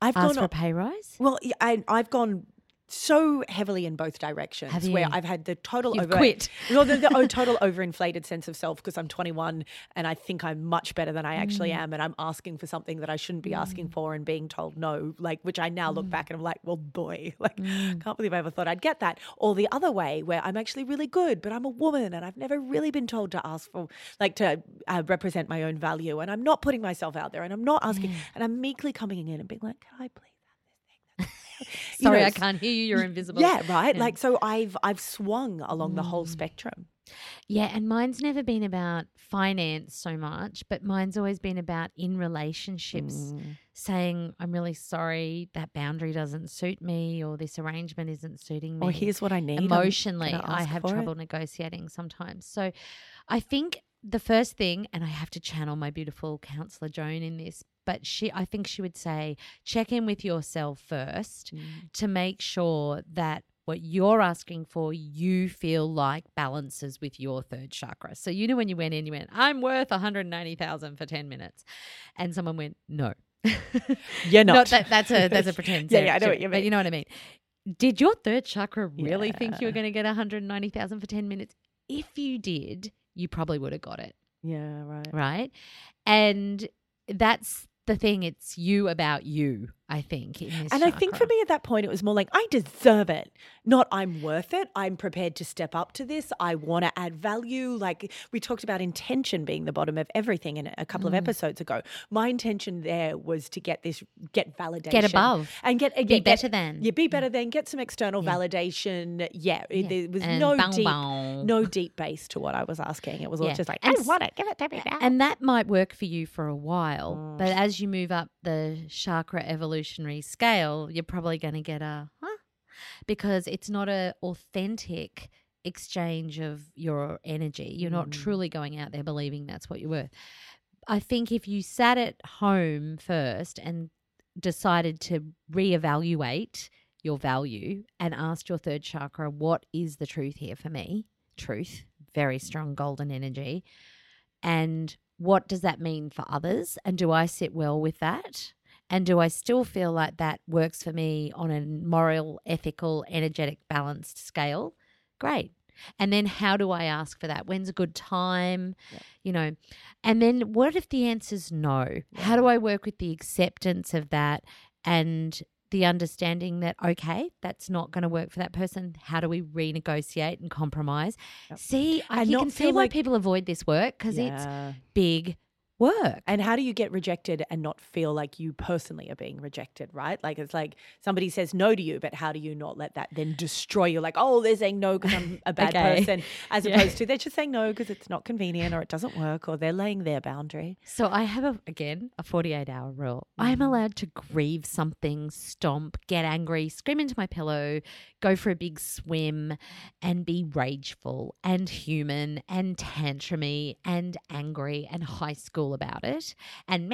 I've ask gone, for a pay rise? Well, I, I've gone – so heavily in both directions where I've had the total You've over quit. No, the, the total overinflated sense of self because I'm twenty-one and I think I'm much better than I actually mm. am, and I'm asking for something that I shouldn't be mm. asking for and being told no, like, which I now look mm. back and I'm like, well, boy, like mm. can't believe I ever thought I'd get that. Or the other way where I'm actually really good but I'm a woman and I've never really been told to ask for, like, to uh, represent my own value, and I'm not putting myself out there and I'm not asking yeah. and I'm meekly coming in and being like, can I please? Sorry, you know, I can't hear you. You're invisible. Yeah, right. Yeah. Like, so I've I've swung along mm. the whole spectrum. Yeah, and mine's never been about finance so much, but mine's always been about in relationships mm. saying, I'm really sorry, that boundary doesn't suit me, or this arrangement isn't suiting me. Or here's what I need. Emotionally, I, I have trouble it? negotiating sometimes. So I think the first thing, and I have to channel my beautiful counsellor Joan in this, but she, I think she would say, check in with yourself first mm. to make sure that what you're asking for, you feel like balances with your third chakra. So, you know, when you went in, you went, I'm worth one hundred ninety thousand dollars for ten minutes. And someone went, no. You're not. not that, that's, a, that's a pretend. yeah, yeah, I know what you mean. But you know what I mean. Did your third chakra really yeah. think you were going to get one hundred ninety thousand dollars for ten minutes? If you did, you probably would have got it. Yeah, right. Right? And that's the thing, it's you about you, I think. In this and chakra. I think for me at that point it was more like, I deserve it, not I'm worth it. I'm prepared to step up to this. I want to add value. Like we talked about intention being the bottom of everything in a couple mm. of episodes ago. My intention there was to get this, get validation. Get above. And get, uh, get Be better get, than. Yeah, be better yeah. than, get some external yeah. validation. Yeah, it, yeah. there was and no bang, deep bang. no deep base to what I was asking. It was all yeah. just like, I and want it, give it to me now. And that might work for you for a while, mm. but as you move up the chakra evolutionary scale, you're probably going to get a huh because it's not an authentic exchange of your energy. You're mm. not truly going out there believing that's what you're worth. I think if you sat at home first and decided to reevaluate your value and asked your third chakra, what is the truth here for me? Truth, very strong golden energy. And what does that mean for others, and do I sit well with that, and do I still feel like that works for me on a moral, ethical, energetic, balanced scale? Great. And then how do I ask for that? When's a good time, yeah. you know? And then what if the answer's no? Yeah. How do I work with the acceptance of that and the understanding that, okay, that's not going to work for that person. How do we renegotiate and compromise? Yep. See, I you can see like, why people avoid this work because yeah. it's big work. And how do you get rejected and not feel like you personally are being rejected, right? Like it's like somebody says no to you, but how do you not let that then destroy you? Like, oh, they're saying no because I'm a bad okay. person, as yeah. opposed to they're just saying no because it's not convenient or it doesn't work or they're laying their boundary. So I have, a, again, a forty-eight hour rule. Mm. I'm allowed to grieve something, stomp, get angry, scream into my pillow, go for a big swim and be rageful and human and tantrumy and angry and high school about it and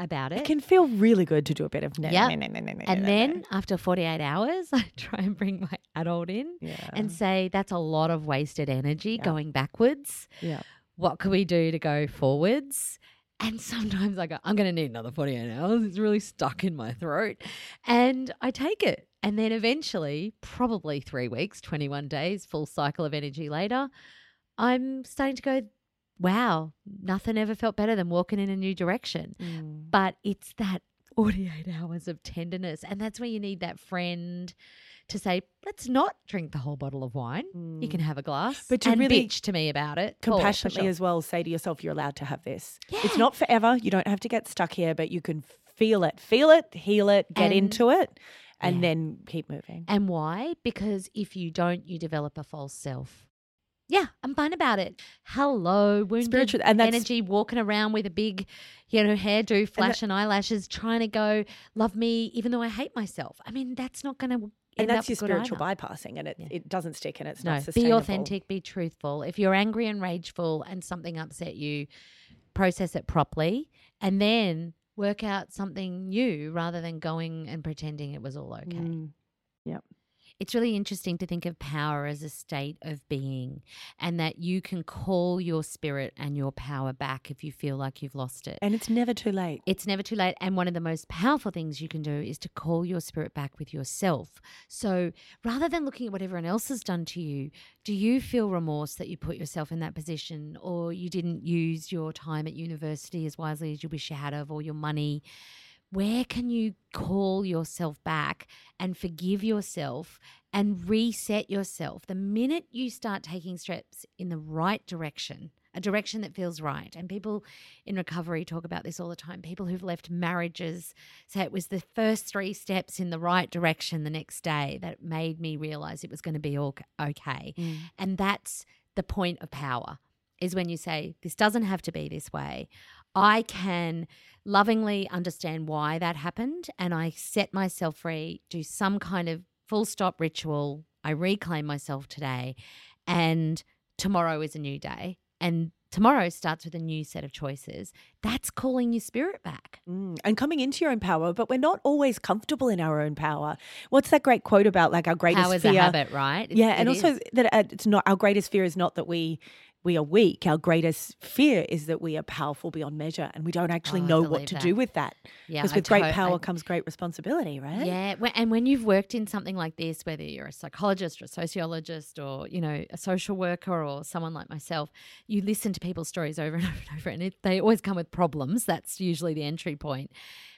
about it. It can feel really good to do a bit of no, yep. no, no, no, no, and no, then no. after forty-eight hours, I try and bring my adult in yeah. and say that's a lot of wasted energy yeah. going backwards. Yeah, what can we do to go forwards? And sometimes I go, I'm going to need another forty-eight hours. It's really stuck in my throat, and I take it. And then eventually, probably three weeks, twenty-one days, full cycle of energy later, I'm starting to go, wow, nothing ever felt better than walking in a new direction. Mm. But it's that forty-eight hours of tenderness, and that's where you need that friend to say, let's not drink the whole bottle of wine. Mm. You can have a glass, but to and really bitch to me about it. Compassionately sure. as well, say to yourself, you're allowed to have this. Yeah. It's not forever. You don't have to get stuck here, but you can feel it, feel it, heal it, get and into it, and yeah. then keep moving. And why? Because if you don't, you develop a false self. Yeah, I'm fine about it. Hello, wounded spiritual, and energy walking around with a big, you know, hairdo, flash and, that, and eyelashes, trying to go love me even though I hate myself. I mean, that's not going to end up good either. And that's your spiritual bypassing, and it, yeah. it doesn't stick, and it's no, not sustainable. Be authentic, be truthful. If you're angry and rageful and something upset you, process it properly and then work out something new rather than going and pretending it was all okay. Mm. Yep. It's really interesting to think of power as a state of being, and that you can call your spirit and your power back if you feel like you've lost it. And it's never too late. It's never too late. And one of the most powerful things you can do is to call your spirit back with yourself. So rather than looking at what everyone else has done to you, do you feel remorse that you put yourself in that position, or you didn't use your time at university as wisely as you wish you had of, or your money? Where can you call yourself back and forgive yourself and reset yourself? The minute you start taking steps in the right direction, a direction that feels right, and people in recovery talk about this all the time, people who've left marriages say it was the first three steps in the right direction the next day that made me realize it was going to be all okay. Mm. And that's the point of power, is when you say, this doesn't have to be this way. I can lovingly understand why that happened, and I set myself free, do some kind of full stop ritual. I reclaim myself today, and tomorrow is a new day, and tomorrow starts with a new set of choices. That's calling your spirit back. Mm, and coming into your own power, but we're not always comfortable in our own power. What's that great quote about, like, our greatest power's fear? Power's a habit, right? It's, yeah, and also is. that uh, it's not our greatest fear is not that we – we are weak. Our greatest fear is that we are powerful beyond measure, and we don't actually oh, know what to that. do with that. Yeah, because with to- great power I, comes great responsibility, right? Yeah, and when you've worked in something like this, whether you're a psychologist or a sociologist or, you know, a social worker or someone like myself, you listen to people's stories over and over and over, and it, they always come with problems. That's usually the entry point.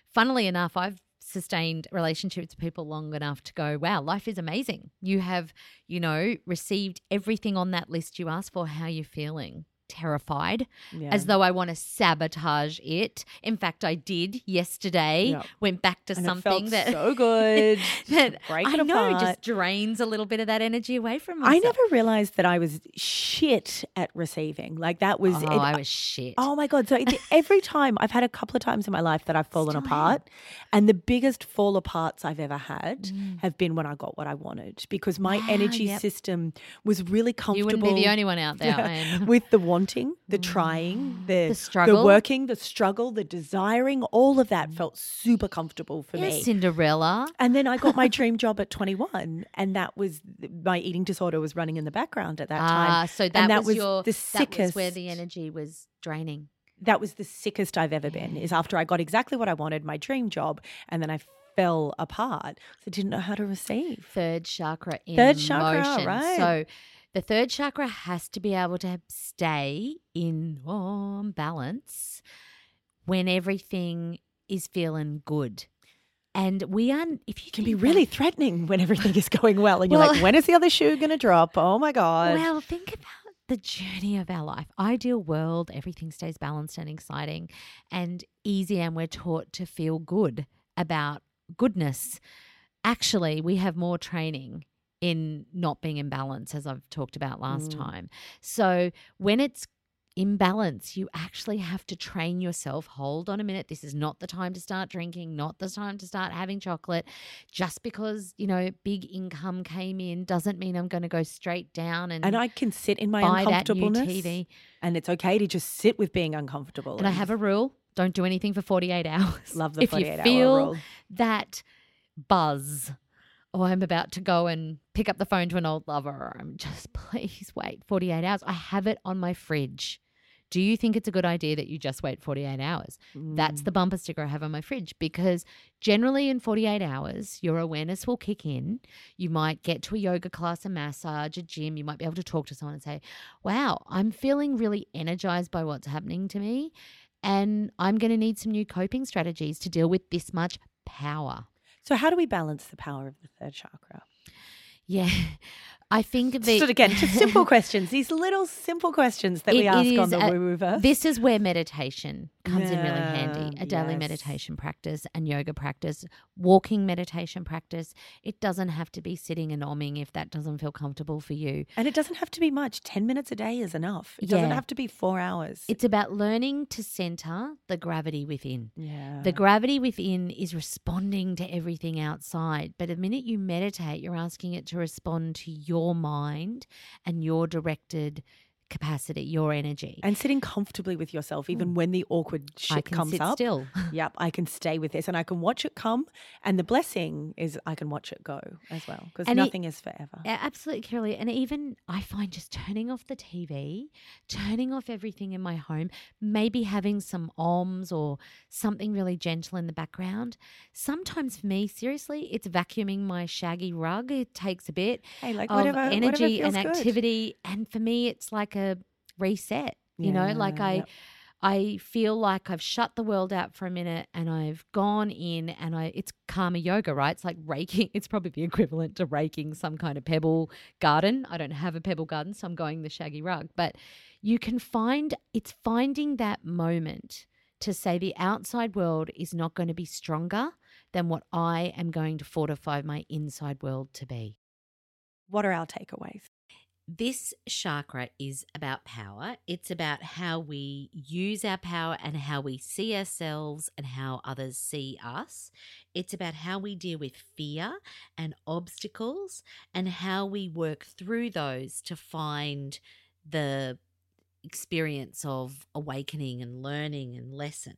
Funnily enough, I've sustained relationships with people long enough to go, wow, life is amazing. You have, you know, received everything on that list you asked for. How are you feeling? Terrified, yeah. as though I want to sabotage it. In fact, I did yesterday. Yep. Went back to and something it felt that so good. that break I it know apart. Just drains a little bit of that energy away from myself. I never realized that I was shit at receiving. Like that was. Oh, it, I was shit. Oh my god! So it, every time I've had a couple of times in my life that I've fallen Stop. apart, and the biggest fall aparts I've ever had mm. have been when I got what I wanted, because my wow, energy yep. system was really comfortable. You wouldn't be the only one out there yeah, with the one. Wanting, the trying, the, the struggle, the working, the struggle, the desiring, all of that felt super comfortable for yes, me. Cinderella. And then I got my dream job at twenty-one, and that was my eating disorder was running in the background at that ah, time. Ah, so that, and that was, was your the sickest. That was where the energy was draining. That was the sickest I've ever been. Is after I got exactly what I wanted, my dream job, and then I fell apart. So I didn't know how to receive. Third chakra in Third chakra, motion. Right? So. The third chakra has to be able to stay in warm balance when everything is feeling good. And we are – if you can be really that, threatening when everything is going well and well, you're like, when is the other shoe going to drop? Oh, my God. Well, think about the journey of our life. Ideal world, everything stays balanced and exciting and easy, and we're taught to feel good about goodness. Actually, we have more training in not being in balance, as I've talked about last mm. time. So when it's imbalance, you actually have to train yourself. Hold on a minute. This is not the time to start drinking, not the time to start having chocolate. Just because, you know, big income came in doesn't mean I'm going to go straight down and And I can sit in my uncomfortableness. T V. And it's okay to just sit with being uncomfortable. And, and I have a rule. Don't do anything for forty-eight hours. Love the forty-eight hour rule. If you feel that buzz, or I'm about to go and pick up the phone to an old lover, or I'm just, please wait forty-eight hours. I have it on my fridge. Do you think it's a good idea that you just wait forty-eight hours? Mm. That's the bumper sticker I have on my fridge, because generally in forty-eight hours, your awareness will kick in. You might get to a yoga class, a massage, a gym. You might be able to talk to someone and say, wow, I'm feeling really energized by what's happening to me, and I'm going to need some new coping strategies to deal with this much power. So how do we balance the power of the third chakra? Yeah. I think the so again, just simple questions. These little simple questions that it, we ask is, on the uh, WooWooverse. This is where meditation comes yeah, in really handy. A daily yes. meditation practice and yoga practice, walking meditation practice. It doesn't have to be sitting and omming if that doesn't feel comfortable for you. And it doesn't have to be much. Ten minutes a day is enough. It yeah. doesn't have to be four hours. It's about learning to center the gravity within. Yeah. The gravity within is responding to everything outside. But the minute you meditate, you're asking it to respond to your your mind and your directed capacity, your energy. And sitting comfortably with yourself, even when the awkward shit comes up. I can sit still. Yep, I can stay with this and I can watch it come. And the blessing is I can watch it go as well, because nothing it, is forever. Absolutely, Kirillie. And even I find just turning off the T V, turning off everything in my home, maybe having some oms or something really gentle in the background. Sometimes for me, seriously, it's vacuuming my shaggy rug. It takes a bit hey, like of whatever, energy whatever and activity. Good. And for me, it's like a reset, you yeah, know, like I yep. I feel like I've shut the world out for a minute and I've gone in and I it's karma yoga, right? It's like raking. It's probably the equivalent to raking some kind of pebble garden. I don't have a pebble garden, so I'm going the shaggy rug. But you can find it's finding that moment to say the outside world is not going to be stronger than what I am going to fortify my inside world to be. What are our takeaways? This chakra is about power. It's about how we use our power and how we see ourselves and how others see us. It's about how we deal with fear and obstacles and how we work through those to find the experience of awakening and learning and lesson.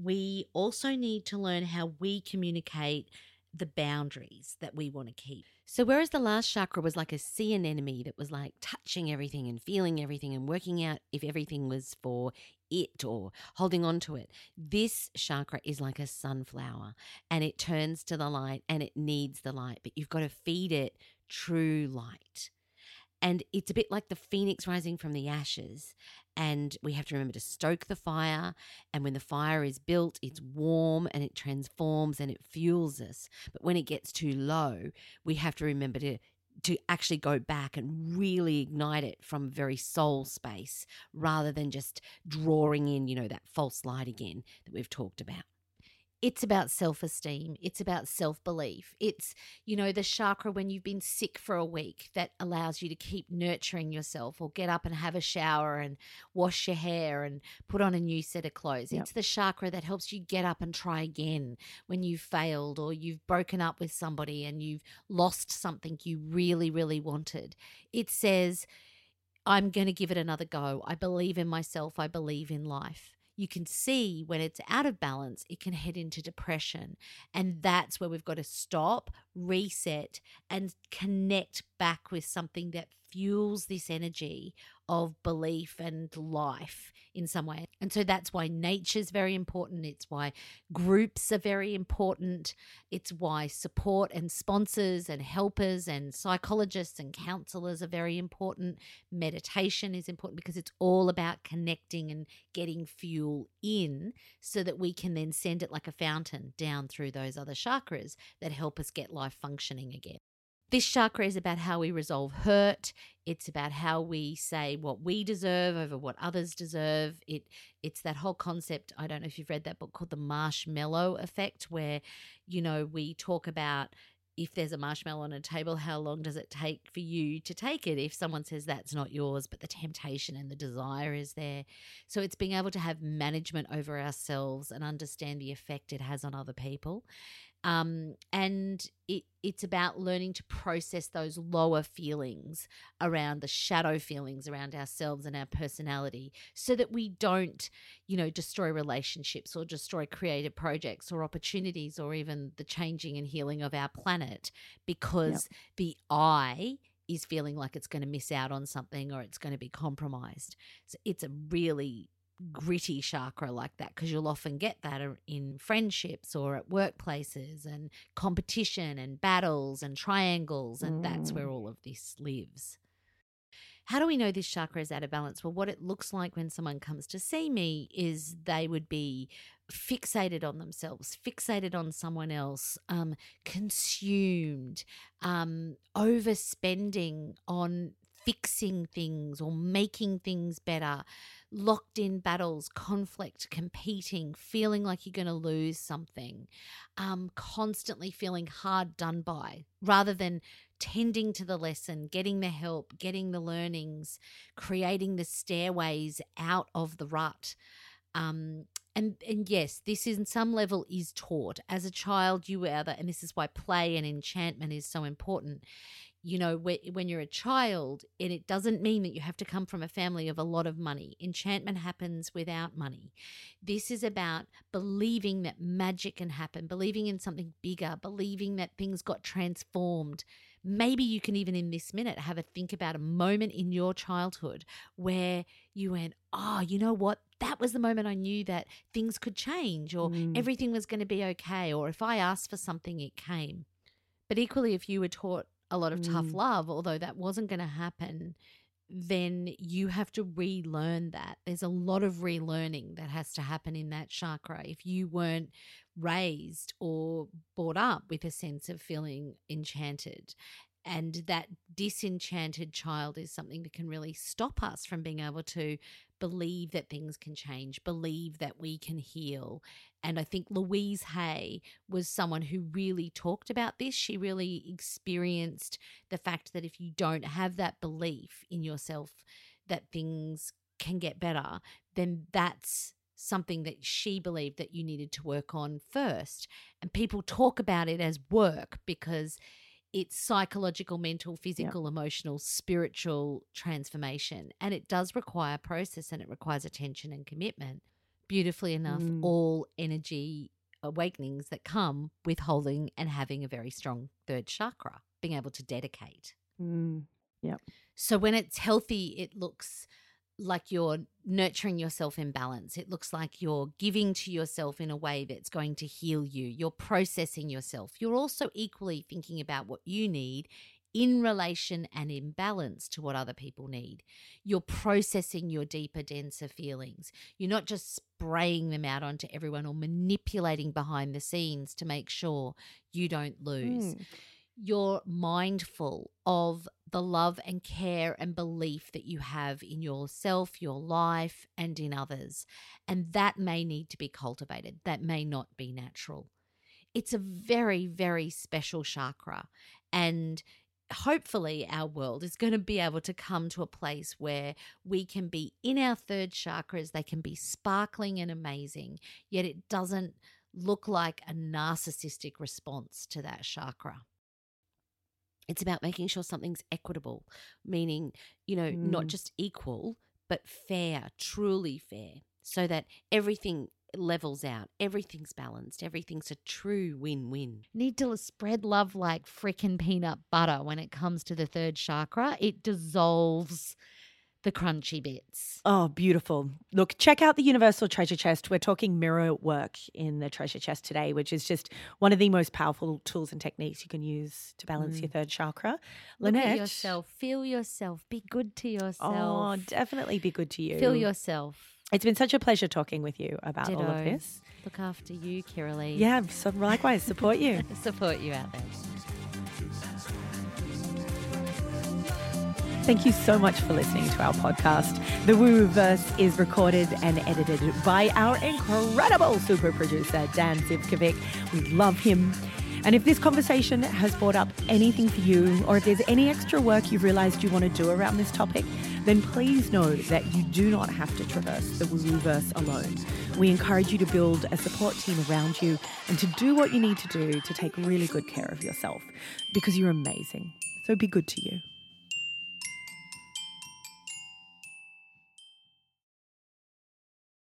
We also need to learn how we communicate the boundaries that we want to keep. So whereas the last chakra was like a sea anemone that was like touching everything and feeling everything and working out if everything was for it or holding on to it, this chakra is like a sunflower and it turns to the light and it needs the light, but you've got to feed it true light. And it's a bit like the phoenix rising from the ashes, and we have to remember to stoke the fire, and when the fire is built, it's warm and it transforms and it fuels us. But when it gets too low, we have to remember to, to actually go back and really ignite it from very soul space rather than just drawing in, you know, that false light again that we've talked about. It's about self-esteem. It's about self-belief. It's, you know, the chakra when you've been sick for a week that allows you to keep nurturing yourself or get up and have a shower and wash your hair and put on a new set of clothes. Yep. It's the chakra that helps you get up and try again when you've failed or you've broken up with somebody and you've lost something you really, really wanted. It says, I'm going to give it another go. I believe in myself. I believe in life. You can see when it's out of balance, it can head into depression. And that's where we've got to stop, reset, and connect back with something that fuels this energy of belief and life in some way. And so that's why nature's very important. It's why groups are very important. It's why support and sponsors and helpers and psychologists and counselors are very important. Meditation is important because it's all about connecting and getting fuel in so that we can then send it like a fountain down through those other chakras that help us get life functioning again. This chakra is about how we resolve hurt. It's about how we say what we deserve over what others deserve. It it's that whole concept, I don't know if you've read that book called The Marshmallow Effect, where, you know, we talk about if there's a marshmallow on a table, how long does it take for you to take it if someone says that's not yours, but the temptation and the desire is there. So it's being able to have management over ourselves and understand the effect it has on other people. Um, and it, it's about learning to process those lower feelings around the shadow feelings around ourselves and our personality so that we don't, you know, destroy relationships or destroy creative projects or opportunities or even the changing and healing of our planet because yep. the I is feeling like it's going to miss out on something or it's going to be compromised. So it's a really gritty chakra like that, because you'll often get that in friendships or at workplaces and competition and battles and triangles, and mm. that's where all of this lives. How do we know this chakra is out of balance? Well, what it looks like when someone comes to see me is they would be fixated on themselves, fixated on someone else, um, consumed, um, overspending on fixing things or making things better, locked in battles, conflict, competing, feeling like you're going to lose something, um, constantly feeling hard done by rather than tending to the lesson, getting the help, getting the learnings, creating the stairways out of the rut. Um, and, and yes, this in some level is taught. As a child, you were either, and this is why play and enchantment is so important, you know, when you're a child, and it doesn't mean that you have to come from a family of a lot of money. Enchantment happens without money. This is about believing that magic can happen, believing in something bigger, believing that things got transformed. Maybe you can even in this minute have a think about a moment in your childhood where you went, oh, you know what? That was the moment I knew that things could change or mm. everything was going to be okay, or if I asked for something, it came. But equally, if you were taught a lot of mm. tough love, although that wasn't going to happen, then you have to relearn that. There's a lot of relearning that has to happen in that chakra if you weren't raised or brought up with a sense of feeling enchanted. And that disenchanted child is something that can really stop us from being able to believe that things can change, believe that we can heal. And I think Louise Hay was someone who really talked about this. She really experienced the fact that if you don't have that belief in yourself that things can get better, then that's something that she believed that you needed to work on first. And people talk about it as work because it's psychological, mental, physical, yep. emotional, spiritual transformation. And it does require process and it requires attention and commitment. Beautifully enough, mm. all energy awakenings that come with holding and having a very strong third chakra, being able to dedicate. Mm. Yep. So when it's healthy, it looks like you're nurturing yourself in balance. It looks like you're giving to yourself in a way that's going to heal you. You're processing yourself. You're also equally thinking about what you need in relation and in balance to what other people need. You're processing your deeper, denser feelings. You're not just spraying them out onto everyone or manipulating behind the scenes to make sure you don't lose. Mm. You're mindful of the love and care and belief that you have in yourself, your life, and in others. And that may need to be cultivated. That may not be natural. It's a very, very special chakra. And hopefully our world is going to be able to come to a place where we can be in our third chakras. They can be sparkling and amazing, yet it doesn't look like a narcissistic response to that chakra. It's about making sure something's equitable, meaning, you know, mm. not just equal, but fair, truly fair, so that everything levels out, everything's balanced, everything's a true win-win. Need to spread love like frickin' peanut butter when it comes to the third chakra. It dissolves the crunchy bits. Oh, beautiful. Look, check out the Universal Treasure Chest. We're talking mirror work in the Treasure Chest today, which is just one of the most powerful tools and techniques you can use to balance mm. your third chakra. Lynette. Look at yourself. Feel yourself. Be good to yourself. Oh, definitely be good to you. Feel yourself. It's been such a pleasure talking with you about Ditto. All of this. Look after you, Kirillie. Yeah, so likewise, support you. Support you out there. Thank you so much for listening to our podcast. The WooWooverse is recorded and edited by our incredible super producer, Dan Zipkovic. We love him. And if this conversation has brought up anything for you, or if there's any extra work you've realized you want to do around this topic, then please know that you do not have to traverse the WooWooverse alone. We encourage you to build a support team around you and to do what you need to do to take really good care of yourself, because you're amazing. So be good to you.